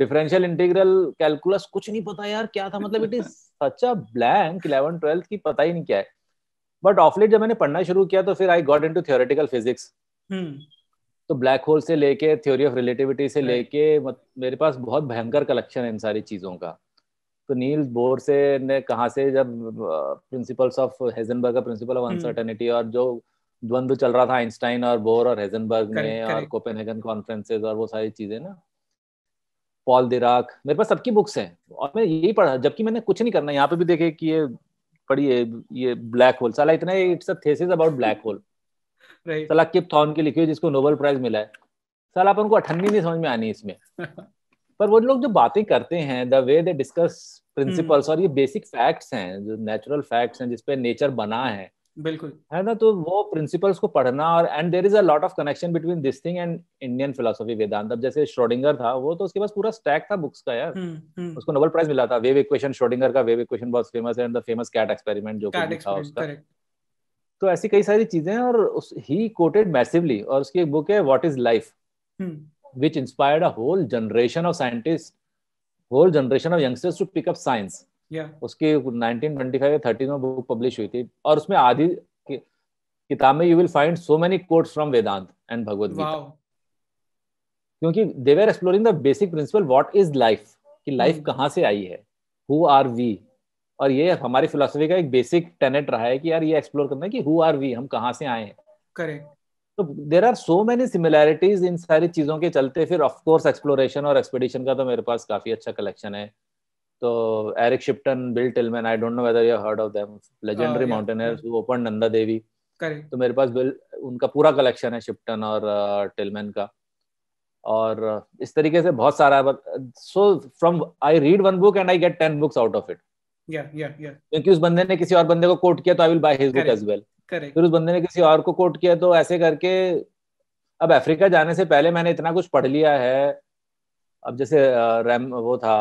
differential integral calculus कुछ नहीं पता यार क्या था, मतलब it is such a blank 11-12 की पता ही नहीं क्या है। बट ऑफलेट जब मैंने पढ़ना शुरू किया तो फिर I got into theoretical physics, तो ब्लैक होल से लेके थ्योरी ऑफ रिलेटिविटी से लेके मेरे पास बहुत भयंकर कलेक्शन है इन सारी चीजों का। तो नील बोर से ने कहाँ से जब प्रिंसिपल्स ऑफ हेजनबर्ग का प्रिंसिपल ऑफ अनसर्टेनिटी, और जो द्वंद्व चल रहा था आइंस्टाइन और बोर और हेजनबर्ग में, और कोपेनहेगन कॉन्फ्रेंसेज और वो सारी चीजें ना, पॉल डिराक, मेरे पास सबकी बुक्स हैं और मैं यही पढ़ा। जबकि मैंने कुछ नहीं करना, यहाँ पे भी देखे कि ये पढ़िए ये ब्लैक होल, साला इतना it's a thesis about black hole, right, साला किप थॉर्न की लिखी हुई जिसको नोबेल प्राइज मिला है, साला अपन को अठन्नी नहीं समझ में आनी इसमें। पर वो लोग जो बातें करते हैं, the way they discuss principles, और ये बेसिक फैक्ट्स हैं जो नेचुरल फैक्ट्स हैं जिसपे नेचर बना है, बिल्कुल है ना, तो वो प्रिंसिपल्स को पढ़ना। और and there is a lot of connection between this thing and Indian philosophy, Vedanta. अब जैसे श्रोडिंगर था वो, तो उसके पास पूरा स्टैक था बुक्स का यार, उसको नोबेल प्राइज मिला था। वेव इक्वेशन, श्रोडिंगर का वेव इक्वेशन बहुत फेमस है, and the famous cat experiment जो कि था उसका। तो ऐसी कई सारी चीजें हैं, और ही कोटेड मैसिवली। और उसकी एक बुक है what is life, which inspired a whole generation of scientist, whole generation of youngsters to pick up science. उसकी 1925 में बुक पब्लिश हुई थी, और उसमें आधी किताब में you will find so many quotes from Vedanta and Bhagavad Gita, क्योंकि they were exploring the basic principle what is life, कि लाइफ कहाँ से आई है, हु आर वी। और ये हमारी फिलोसफी का एक बेसिक टेनेट रहा है कि यार ये एक्सप्लोर करना है कि हु आर वी, हम कहाँ से आए हैं। करेक्ट। तो there are so many similarities इन सारी चीजों के चलते। फिर ऑफकोर्स एक्सप्लोरेशन और एक्सपेडिशन का तो मेरे पास काफी अच्छा कलेक्शन है। तो Eric Shipton, Bill Tilman, I don't know whether you have heard of them, legendary mountaineers who open Nanda Devi. तो मेरे पास उनका पूरा कलेक्शन है शिप्टन और टिलमैन का, और इस तरीके से बहुत सारा। So from I read one book and I get 10 books out of it, क्योंकि उस बंदे ने किसी और बंदे को कोट किया तो I will buy his book as well. फिर उस बंदे ने किसी और को कोट किया, तो ऐसे करके। अब अफ्रीका जाने से पहले मैंने इतना कुछ पढ़ लिया है। अब जैसे वो था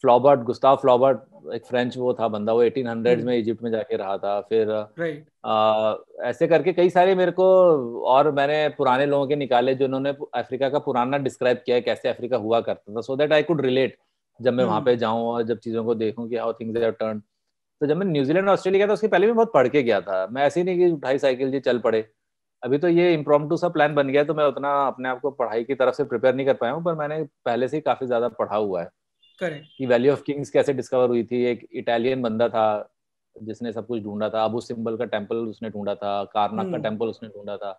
फ्लॉबर्ट, गुस्ताव फ्लॉबर्ट, एक फ्रेंच वो था बंदा, वो 1800s में इजिप्ट में जाके रहा था। फिर ऐसे करके कई सारे मेरे को, और मैंने पुराने लोगों के निकाले जिन्होंने अफ्रीका का पुराना डिस्क्राइब किया है कैसे अफ्रीका हुआ करता था, so that I could relate जब मैं वहां पे जाऊं और जब चीजों को देखूं कि हाउ थिंग्स हैव टर्न्ड। तो जब मैं न्यूजीलैंड ऑस्ट्रेलिया गया था उसके पहले भी बहुत पढ़ के गया था मैं, ऐसे नहीं कि उठाई साइकिल जी चल पड़े। अभी तो ये इम्प्रॉम्प्टू सा प्लान बन गया तो मैं उतना अपने आप को पढ़ाई की तरफ से प्रिपेयर नहीं कर पाया हूँ, पर मैंने पहले से ही काफी ज्यादा पढ़ा हुआ है कि वैली ऑफ किंग्स कैसे डिस्कवर हुई थी। एक इटालियन बंदा था जिसने सब कुछ ढूंढा था, अबू सिम्बल का टेम्पल उसने ढूंढा था, कारनाक का टेम्पल उसने ढूंढा था,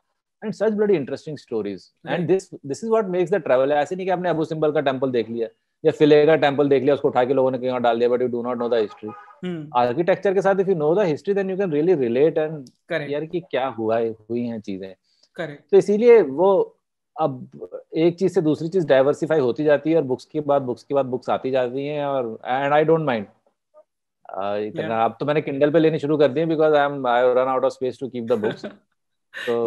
and such bloody interesting stories, and this is what makes the travel. ऐसे नहीं कि आपने अबू सिम्बल का टेम्पल देख लिया या फिले का टेम्पल देख लिया, उसको उठा के लोगों ने कहीं डाल दिया, but you do not know the history. Architecture के साथ if you know the history then you can really relate and यार कि क्या हुआ है, हुई हैं चीजें। तो इसीलिए वो अब एक चीज से दूसरी चीज डाइवर्सिफाई होती जाती है और बुक्स आती जाती हैं, और एंड आई डोंट माइंड इतना। अब तो मैंने किंडल पे लेनी शुरू कर दी because I run out of space to keep the books. तो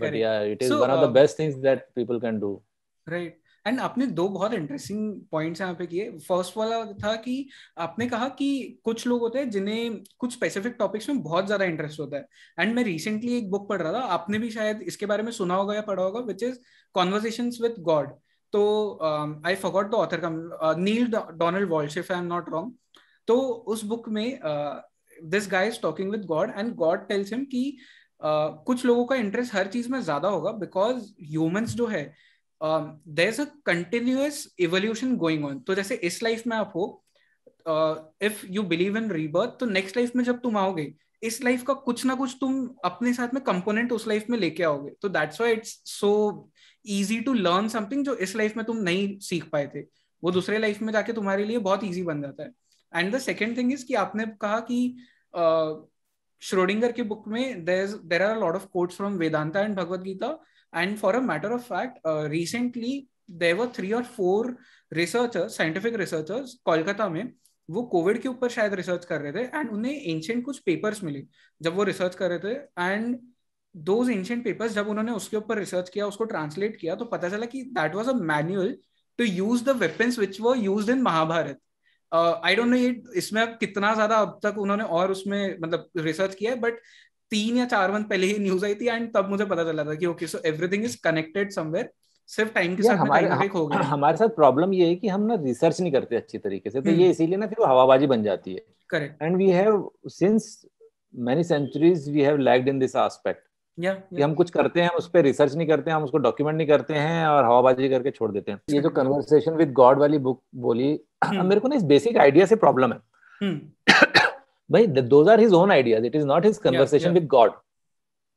but yeah it is one of the best things that people can do, right. And आपने दो बहुत इंटरेस्टिंग पॉइंट्स यहाँ पे किए। फर्स्ट वाला था कि आपने कहा कि कुछ लोग होते हैं जिन्हें कुछ स्पेसिफिक टॉपिक्स में बहुत ज्यादा इंटरेस्ट होता है, एंड मैं रिसेंटली एक बुक पढ़ रहा था, आपने भी शायद इसके बारे में सुना होगा या पढ़ा होगा, which is conversations with God. तो आई फॉरगॉट द ऑथर का, Neale Donald Walsch if I am not wrong. तो उस बुक में this guy is talking with God and God tells him कि कुछ लोगों का इंटरेस्ट हर चीज में ज्यादा होगा बिकॉज ह्यूमंस जो है there's a continuous evolution going on। तो जैसे इस लाइफ में आप हो, if you believe in rebirth, तो next life में जब तुम आओगे इस लाइफ का कुछ ना कुछ तुम अपने साथ में कंपोनेंट उस लाइफ में लेके आओगे। तो that's why it's so easy to learn something जो इस लाइफ में तुम नहीं सीख पाए थे, वो दूसरे लाइफ में जाके तुम्हारे लिए बहुत easy बन जाता है। And the second thing is कि आपने कहा कि श्रोडिंगर की बुक में there are a lot of quotes from Vedanta and Bhagavad Gita। And for a matter of fact, recently there were 3 or 4 researchers, scientific researchers, Kolkata में वो Covid के ऊपर शायद रिसर्च कर रहे थे, एंड उन्हें एंशिएंट कुछ पेपर्स मिले जब वो रिसर्च कर रहे थे। एंड दोज एंशिएंट पेपर्स जब उन्होंने उसके ऊपर रिसर्च किया, उसको ट्रांसलेट किया, तो पता चला कि that was a manual to use the weapons which were used in Mahabharat. I don't know ये इसमें अब कितना ज्यादा अब तक उन्होंने और उसमें मतलब रिसर्च किया है, बट 3 या 4 मंथ पहले ही न्यूज आई थी एंड तब मुझे पता चला था कि okay so everything is connected somewhere, सिर्फ टाइम के साथ में हो गया। हमारे साथ प्रॉब्लम ये है कि हम ना रिसर्च नहीं करते अच्छी तरीके से, तो ये इसीलिए ना फिर वो हवाबाजी बन जाती है। Correct. And we have since many centuries we have lagged in this aspect कि हम कुछ करते हैं, हम उस पर रिसर्च नहीं करते हैं, हम उसको डॉक्यूमेंट नहीं करते हैं और हवाबाजी करके छोड़ देते हैं। ये जो कन्वर्सेशन विद गॉड वाली बुक बोली, मेरे को ना इस बेसिक आइडिया से प्रॉब्लम है भाई, those are his own ideas, it is not his conversation with God।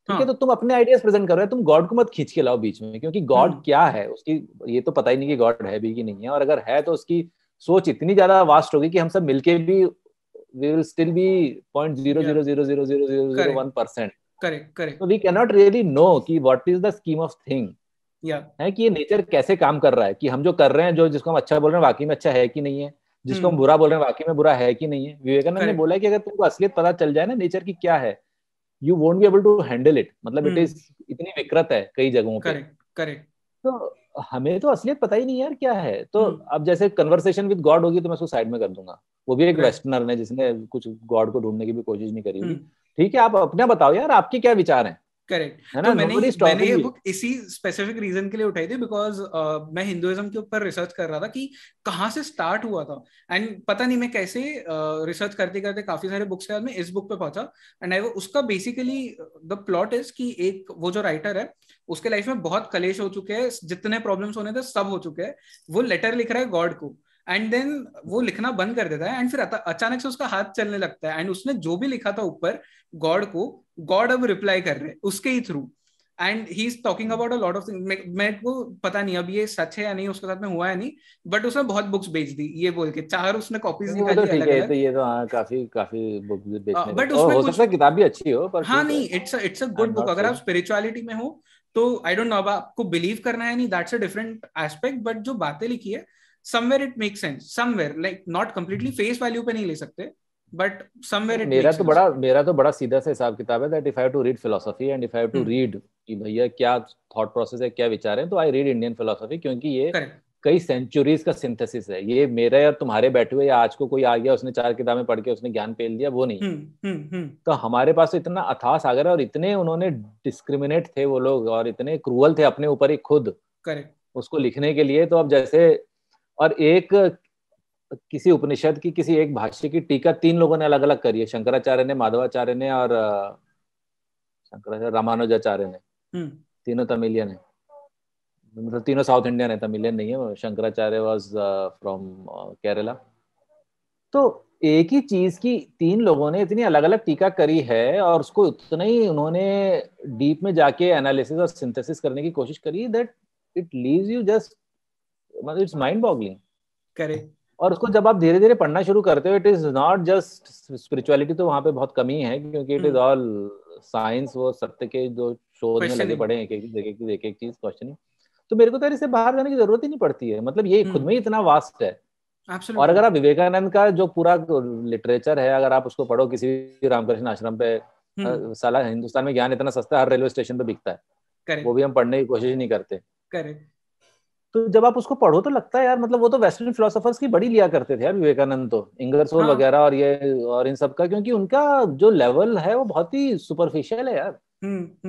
ठीक है, तो तुम अपने आइडियाज प्रेजेंट कर रहे हो, तुम गॉड को मत खींच के लाओ बीच में, क्योंकि गॉड क्या है उसकी ये तो पता ही नहीं कि गॉड है भी कि नहीं है, और अगर है तो उसकी सोच इतनी ज्यादा वास्ट होगी कि हम सब मिलके भी we will still be 0.0000001%। Correct. तो we cannot really know कि what is the scheme of thing है कि ये नेचर कैसे काम कर रहा है, कि हम जो कर रहे हैं, जो जिसको हम अच्छा बोल रहे हैं वाकई में अच्छा है कि नहीं है, जिसको हम बुरा बोल रहे हैं वाकई में बुरा है कि नहीं है। विवेकानंद ने बोला है कि अगर तुमको असलियत पता चल जाए ना नेचर की क्या है, you won't be able to handle it, मतलब इट इज इतनी विकृत है कई जगहों पे। करेक्ट। तो हमें तो असलियत पता ही नहीं यार क्या है। तो अब जैसे कन्वर्सेशन विद गॉड होगी तो मैं उसको साइड में कर दूंगा, वो भी एक वेस्टर्नर ने जिसने कुछ गॉड को ढूंढने की भी कोशिश नहीं करी होगी। ठीक है, आप अपना बताओ यार आपके क्या विचार है। करेक्ट। तो मैंने ये बुक इसी स्पेसिफिक रीजन के लिए उठाई थी बिकॉज मैं हिंदुइज्म के ऊपर रिसर्च कर रहा था कि कहाँ से स्टार्ट हुआ था, एंड पता नहीं मैं कैसे रिसर्च करते करते काफी सारे बुक्स के बाद में इस बुक पे पहुंचा। एंड आई वो उसका बेसिकली द प्लॉट इज कि एक वो जो राइटर है उसके लाइफ में बहुत कलेश हो चुके हैं, जितने प्रॉब्लम्स होने थे सब हो चुके हैं, वो लेटर लिख रहा है गॉड को, एंड देन वो लिखना बंद कर देता है एंड फिर अचानक से उसका हाथ चलने लगता है, एंड उसने जो भी लिखा था ऊपर गॉड को, गॉड अब रिप्लाई कर रहे उसके ही through, and he is talking about a lot of things. मैं को पता नहीं अब ये सच है या नहीं, उसके साथ में हुआ है नहीं, बट उसने बहुत बुक्स बेच दी ये बोल के, 4 उसने कॉपीज निकाली अलग-अलग। तो ये तो हां काफी बुक्स बेचने, बट उसमें हो सकता है किताब भी अच्छी हो, पर हां नहीं इट्स अ गुड बुक। अगर आप स्पिरिचुअलिटी में हो तो आई डोंट नो अब आपको बिलीव करना है नहीं, that's a different aspect, but जो बातें लिखी है somewhere it make sense, somewhere like not completely face value पे नहीं ले सकते। But somewhere it मेरा तो बड़ा सीधा सा हिसाब किताब है that if I have to read philosophy and if I have to read कि भैया क्या thought process है, क्या विचार है, तो I read Indian philosophy, क्योंकि ये कई सेंचुरीज का सिंथेसिस है। ये मेरा या तुम्हारे बैठे हुए या आज को कोई आ गया उसने 4 किताबें पढ़ के उसने ज्ञान पेल लिया, वो नहीं। तो हमारे पास इतना अथाह सागर है और इतने उन्होंने डिस्क्रिमिनेट थे वो लोग और इतने क्रूअल थे अपने ऊपर ही खुद करेक्ट उसको लिखने के लिए। तो अब जैसे और एक किसी उपनिषद की किसी एक भाष्य की टीका 3 लोगों ने अलग अलग करी है, शंकराचार्य ने, माधवाचार्य ने और शंकराचार्य रामानुजाचार्य ने, तीनों तमिलियन है, मतलब तीनों साउथ इंडियन है, तमिलियन नहीं है। Shankaracharya was from Kerala. तो एक ही चीज की 3 लोगों ने इतनी अलग अलग टीका करी है और उसको उतना ही उन्होंने डीप में जाके एनालिसिस और सिंथेसिस करने की कोशिश करी, that it leaves you just, मतलब इट्स माइंड बॉगलिंग। करेक्ट। और उसको जब आप धीरे धीरे पढ़ना शुरू करते हो, it is not just spirituality, तो वहाँ पे बहुत कमी है क्योंकि इट इज ऑल साइंस, वो सत्य के जो शोध में लगे पड़े हैं एक एक चीज क्वेश्चनिंग। तो मेरे को तो इससे बाहर जाने की जरूरत ही नहीं पड़ती है, मतलब ये खुद में ही इतना वास्ट है। Absolutely. और अगर आप विवेकानंद का जो पूरा लिटरेचर है अगर आप उसको पढ़ो, किसी भी रामकृष्ण आश्रम पे, साला हिंदुस्तान में ज्ञान इतना सस्ता है, हर रेलवे स्टेशन पे बिकता है। Correct. वो भी हम पढ़ने की कोशिश नहीं करते। Correct. तो जब आप उसको पढ़ो तो लगता है यार, मतलब वो तो वेस्टर्न फिलोसोफर्स की बड़ी लिया करते थे यार विवेकानंद, तो इंगरसोल वगैरह और ये और इन सब का, क्योंकि उनका जो लेवल है वो बहुत ही सुपरफिशियल है यार।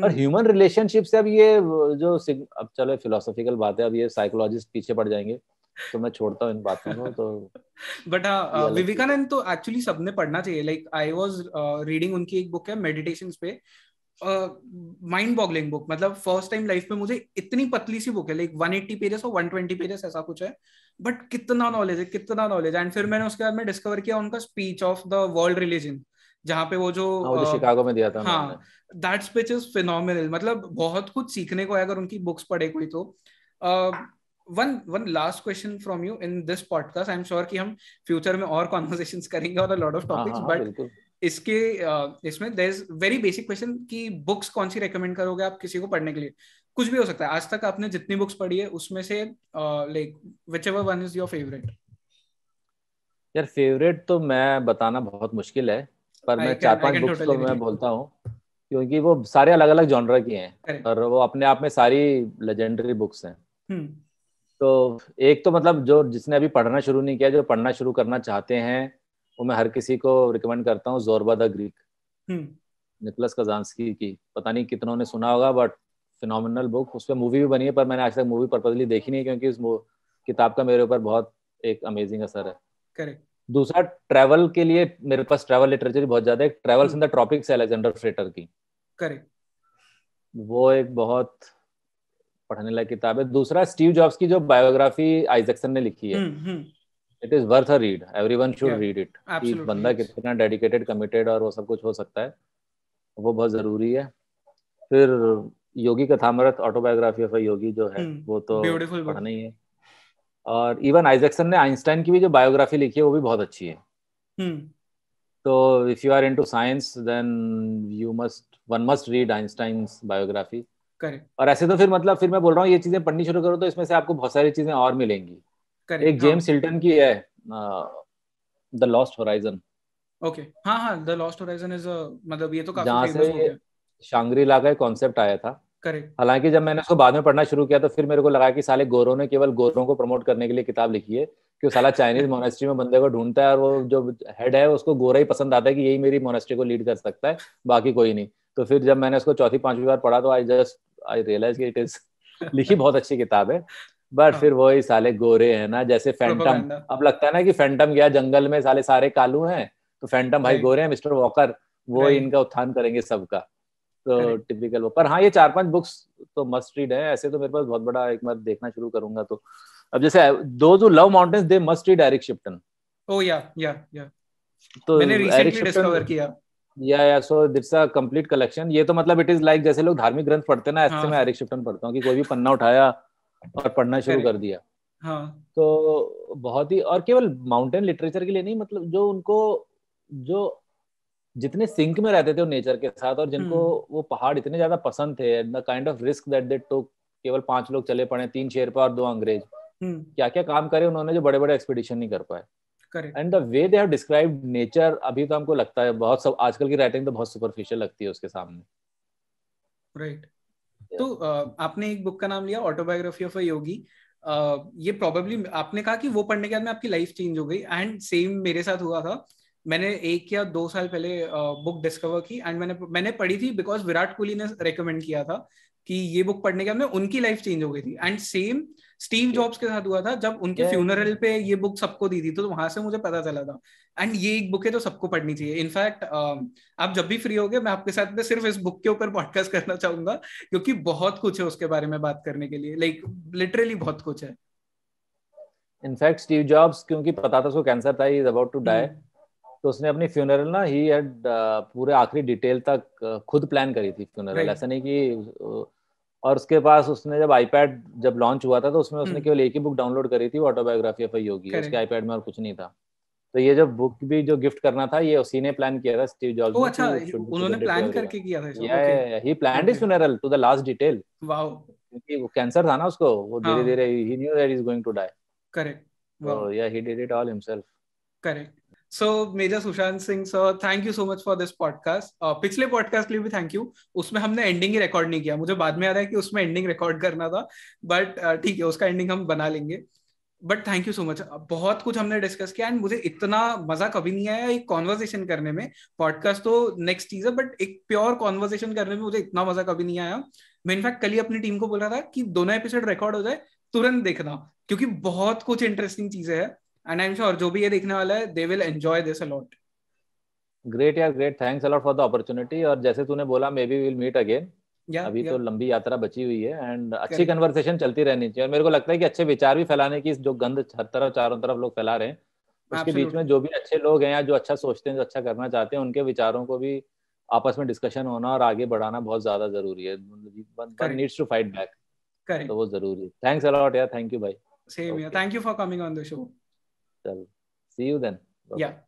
और ह्यूमन रिलेशनशिप से अब ये जो अब चलो फिलोसॉफिकल बात है, अब ये साइकोलॉजिस्ट पीछे पड़ जाएंगे तो मैं छोड़ता हूँ इन बातों को। तो बट विवेकानंद तो एक्चुअली सबने पढ़ना चाहिए। लाइक आई वाज रीडिंग उनकी एक बुक है मेडिटेशंस पे, माइंड बॉगलिंग बुक, मतलब फर्स्ट टाइम लाइफ में मुझे इतनी पतली सी बुक है, लाइक 180 पेजेस और 120 पेजेस ऐसा कुछ है, बट कितना नॉलेज है, कितना नॉलेज। एंड फिर मैंने उसके बाद में डिस्कवर किया उनका speech of the world religion, जहाँ पे वो जो शिकागो में दिया था। हाँ, दैट स्पीच इज फिनोमिनल, मतलब बहुत कुछ सीखने को है अगर उनकी बुक्स पढ़े कोई तो। One last question from you in this podcast, I am sure कि हम फ्यूचर में और कॉन्वर्सेशंस करेंगे और a lot of topics, but इसके इसमें there is very basic question कि बुक्स कौन सी रेकमेंड करोगे आप किसी को पढ़ने के लिए? कुछ भी हो सकता है, आज तक आपने जितनी बुक्स पढ़ी है उसमें से, like whichever one is your favourite. यार फेवरेट तो मैं बताना बहुत मुश्किल है, पर मैं 4-5 बुक्स तो मैं बोलता हूँ क्योंकि वो सारे अलग अलग जॉनर की हैं और वो अपने आप में सारी लेजेंडरी बुक्स हैं। तो एक तो मतलब जो जिसने अभी पढ़ना शुरू नहीं किया, जो पढ़ना शुरू करना चाहते हैं, वो मैं हर किसी को रिकमेंड करता हूँ, Zorba the Greek, Nicholas Kazantzakis की। पता नहीं कितनों ने सुना होगा, बट फिनोमिनल बुक, उस पर मूवी भी बनी है, पर मैंने आज तक मूवी पर्पसली देखी नहीं क्योंकि उस किताब का मेरे ऊपर बहुत एक अमेजिंग असर है। दूसरा ट्रैवल के लिए, मेरे पास ट्रैवल लिटरेचर बहुत ज्यादा है, Travels in the Tropics Alexander Frater की। करेक्ट। वो एक बहुत पढ़ने लायक किताब है। दूसरा स्टीव जॉब्स की जो बायोग्राफी आइजैक्सन ने लिखी है, it is worth a read, everyone should read it. बंदा कितना डेडिकेटेड, कमिटेड और वो सब कुछ हो सकता है, वो बहुत जरूरी है। फिर योगी कथामृत, ऑटोबायोग्राफी ऑफ अ योगी जो है, वो तो पढ़ना ही है। और इवन आइजैक्सन ने आइंस्टाइन की भी जो बायोग्राफी लिखी है वो भी बहुत अच्छी है। तो if you are into science then you must one must read Einstein's biography. Correct. और ऐसे तो फिर मतलब फिर मैं बोल रहा हूँ ये चीजें पढ़नी शुरू करो तो इसमें से आपको बहुत सारी चीजें और मिलेंगी। Correct. एक जेम्स हिल्टन की है द लॉस्ट होराइजन। ओके, हाँ हाँ, द लॉस्ट होराइजन इज मतलब ये तो काफी फेमस हो गया, जहाँ से शांग्रीला का कांसेप्ट आया था। करेक्ट। हालांकि जब मैंने उसको बाद में पढ़ना शुरू किया तो फिर मेरे को लगा कि साले गोरों ने केवल गोरों को प्रमोट करने के लिए किताब लिखी है, कि साला चाइनीज मोनेस्ट्री में बंदे को ढूंढता है और वो जो हेड है उसको गोरा ही पसंद आता है कि यही मेरी मोनेस्ट्री को लीड कर सकता है, बाकी कोई नहीं। तो फिर जब मैंने उसको 4-5वीं बार पढ़ा तो आई रियलाइज कि इट इज लिखी बहुत अच्छी किताब है, बट फिर वही साले गोरे है ना, जैसे फैंटम। अब लगता है ना कि फैंटम गया जंगल में, साले सारे कालू हैं तो फैंटम भाई गोरे हैं, मिस्टर वॉकर वो इनका उत्थान करेंगे सबका। तो टिपिकल वो। पर हाँ, ये 4-5 बुक्स तो मस्ट रीड है। ऐसे तो मेरे पास बहुत बड़ा, एक बार देखना शुरू करूंगा तो। अब जैसे those who love mountains they must read Eric Shipton. Oh yeah. तो मैंने recently discover किया। Yeah, so it's a complete collection. ये तो मतलब it is like जैसे लोग धार्मिक ग्रंथ पढ़ते ना, ऐसे मैं Eric Shipton पढ़ता हूँ कि कोई भी पन्ना उठाया और पढ़ना शुरू कर दिया। हाँ, तो बहुत ही। और केवल माउंटेन लिटरेचर के लिए नहीं, मतलब जो उनको, जो जितने सिंक में रहते थे वो नेचर के साथ, और जिनको वो पहाड़ इतने ज्यादा पसंद थे, the kind of risk that they took. केवल 5 लोग चले पड़े, 3 शेरपा और 2 अंग्रेज, क्या क्या काम करे उन्होंने जो बड़े बड़े एक्सपीडिशन नहीं कर पाए। And the way they have described nature, अभी तो हमको लगता है बहुत, सब आजकल की राइटिंग तो बहुत सुपरफिशियल लगती है उसके सामने। राइट। तो आपने एक बुक का नाम लिया, ऑटोबायोग्राफी ऑफ अ योगी। ये प्रॉबेबली आपने कहा कि वो पढ़ने के बाद में आपकी लाइफ चेंज हो गई, एंड सेम मेरे साथ हुआ था। मैंने 1 या 2 साल पहले बुक डिस्कवर की, एंड मैंने पढ़ी थी बिकॉज विराट कोहली ने रेकमेंड किया था कि ये बुक पढ़ने के बाद में उनकी लाइफ चेंज हो गई थी। एंड सेम स्टीव जॉब्स के साथ हुआ था जब उनके फ्यूनरल पे ये बुक सबको दी थी, तो वहां से मुझे पता चला था एंड ये एक बुक है तो सबको पढ़नी चाहिए। इनफैक्ट आप जब भी फ्री होगे मैं आपके साथ में सिर्फ इस बुक के ऊपर पॉडकास्ट करना चाहूंगा, क्योंकि बहुत कुछ है उसके बारे में बात करने के लिए, लाइक लिटरली बहुत कुछ है। इनफैक्ट स्टीव जॉब्स, क्योंकि पता था उसको कैंसर था, he is about to die, तो उसने अपनी फ्यूनरल ना ही हैड पूरे आखिरी डिटेल तक खुद प्लान करी थी फ्यूनरल, ऐसा नहीं कि। और उसके पास उसने जब आईपैड जब लॉन्च हुआ था तो उसमें उसने केवल एक ही बुक डाउनलोड करी थी, ऑटोबायोग्राफी ऑफ अ योगी, उसके आईपैड में और कुछ नहीं था। तो ये जो बुक भी जो गिफ्ट करना था ये उसी ने प्लान किया था, स्टीव जॉब्स। ओह अच्छा, उन्होंने प्लान करके किया था। Yeah he planned his funeral to the last detail. Wow, क्योंकि वो कैंसर था ना उसको, वो धीरे-धीरे ही knew that he is going to die. Correct, wow, yeah he did it all himself. Correct. So, major Sushant Singh sir, thank you so much for this podcast. पिछले podcast के लिए भी थैंक यू, उसमें हमने एंडिंग ही रिकॉर्ड नहीं किया, मुझे बाद में याद है कि उसमें एंडिंग रिकॉर्ड करना था, बट ठीक है, उसका एंडिंग हम बना लेंगे। But thank you so much, बहुत कुछ हमने डिस्कस किया एंड मुझे इतना मजा कभी नहीं आया एक कॉन्वर्सेशन करने में। पॉडकास्ट तो नेक्स्ट चीज है, बट एक प्योर कॉन्वर्सेशन करने में मुझे इतना मजा कभी नहीं आया। मैं इनफैक्ट कल ही अपनी टीम को बोल रहा था कि दोनों एपिसोड रिकॉर्ड हो जाए, तुरंत देखना, क्योंकि बहुत कुछ इंटरेस्टिंग चीजें हैं। And I'm sure जो भी ये देखने वाला है, they will enjoy this a lot. Great यार, great. Thanks a lot for the opportunity. और जैसे तूने बोला, maybe we'll meet again. Yeah, अभी तो लंबी यात्रा बची हुई है and अच्छी conversation चलती रहनी चाहिए। और मेरे को लगता है कि अच्छे विचार भी फैलाने की, जो गंद हर तरफ चारों तरफ लोग फैला रहे हैं, उसके बीच में जो भी अच्छे लोग हैं या जो अच्छा सोचते हैं, जो अच्छा करना चाहते हैं, उनके विचारों को भी आपस में डिस्कशन होना और आगे बढ़ाना बहुत ज्यादा जरूरी है। One needs to fight back. तो वो जरूरी है। Thanks a lot यार, thank you भाई। Same यार, thank you for coming on the show. See you then. Bye-bye. Yeah.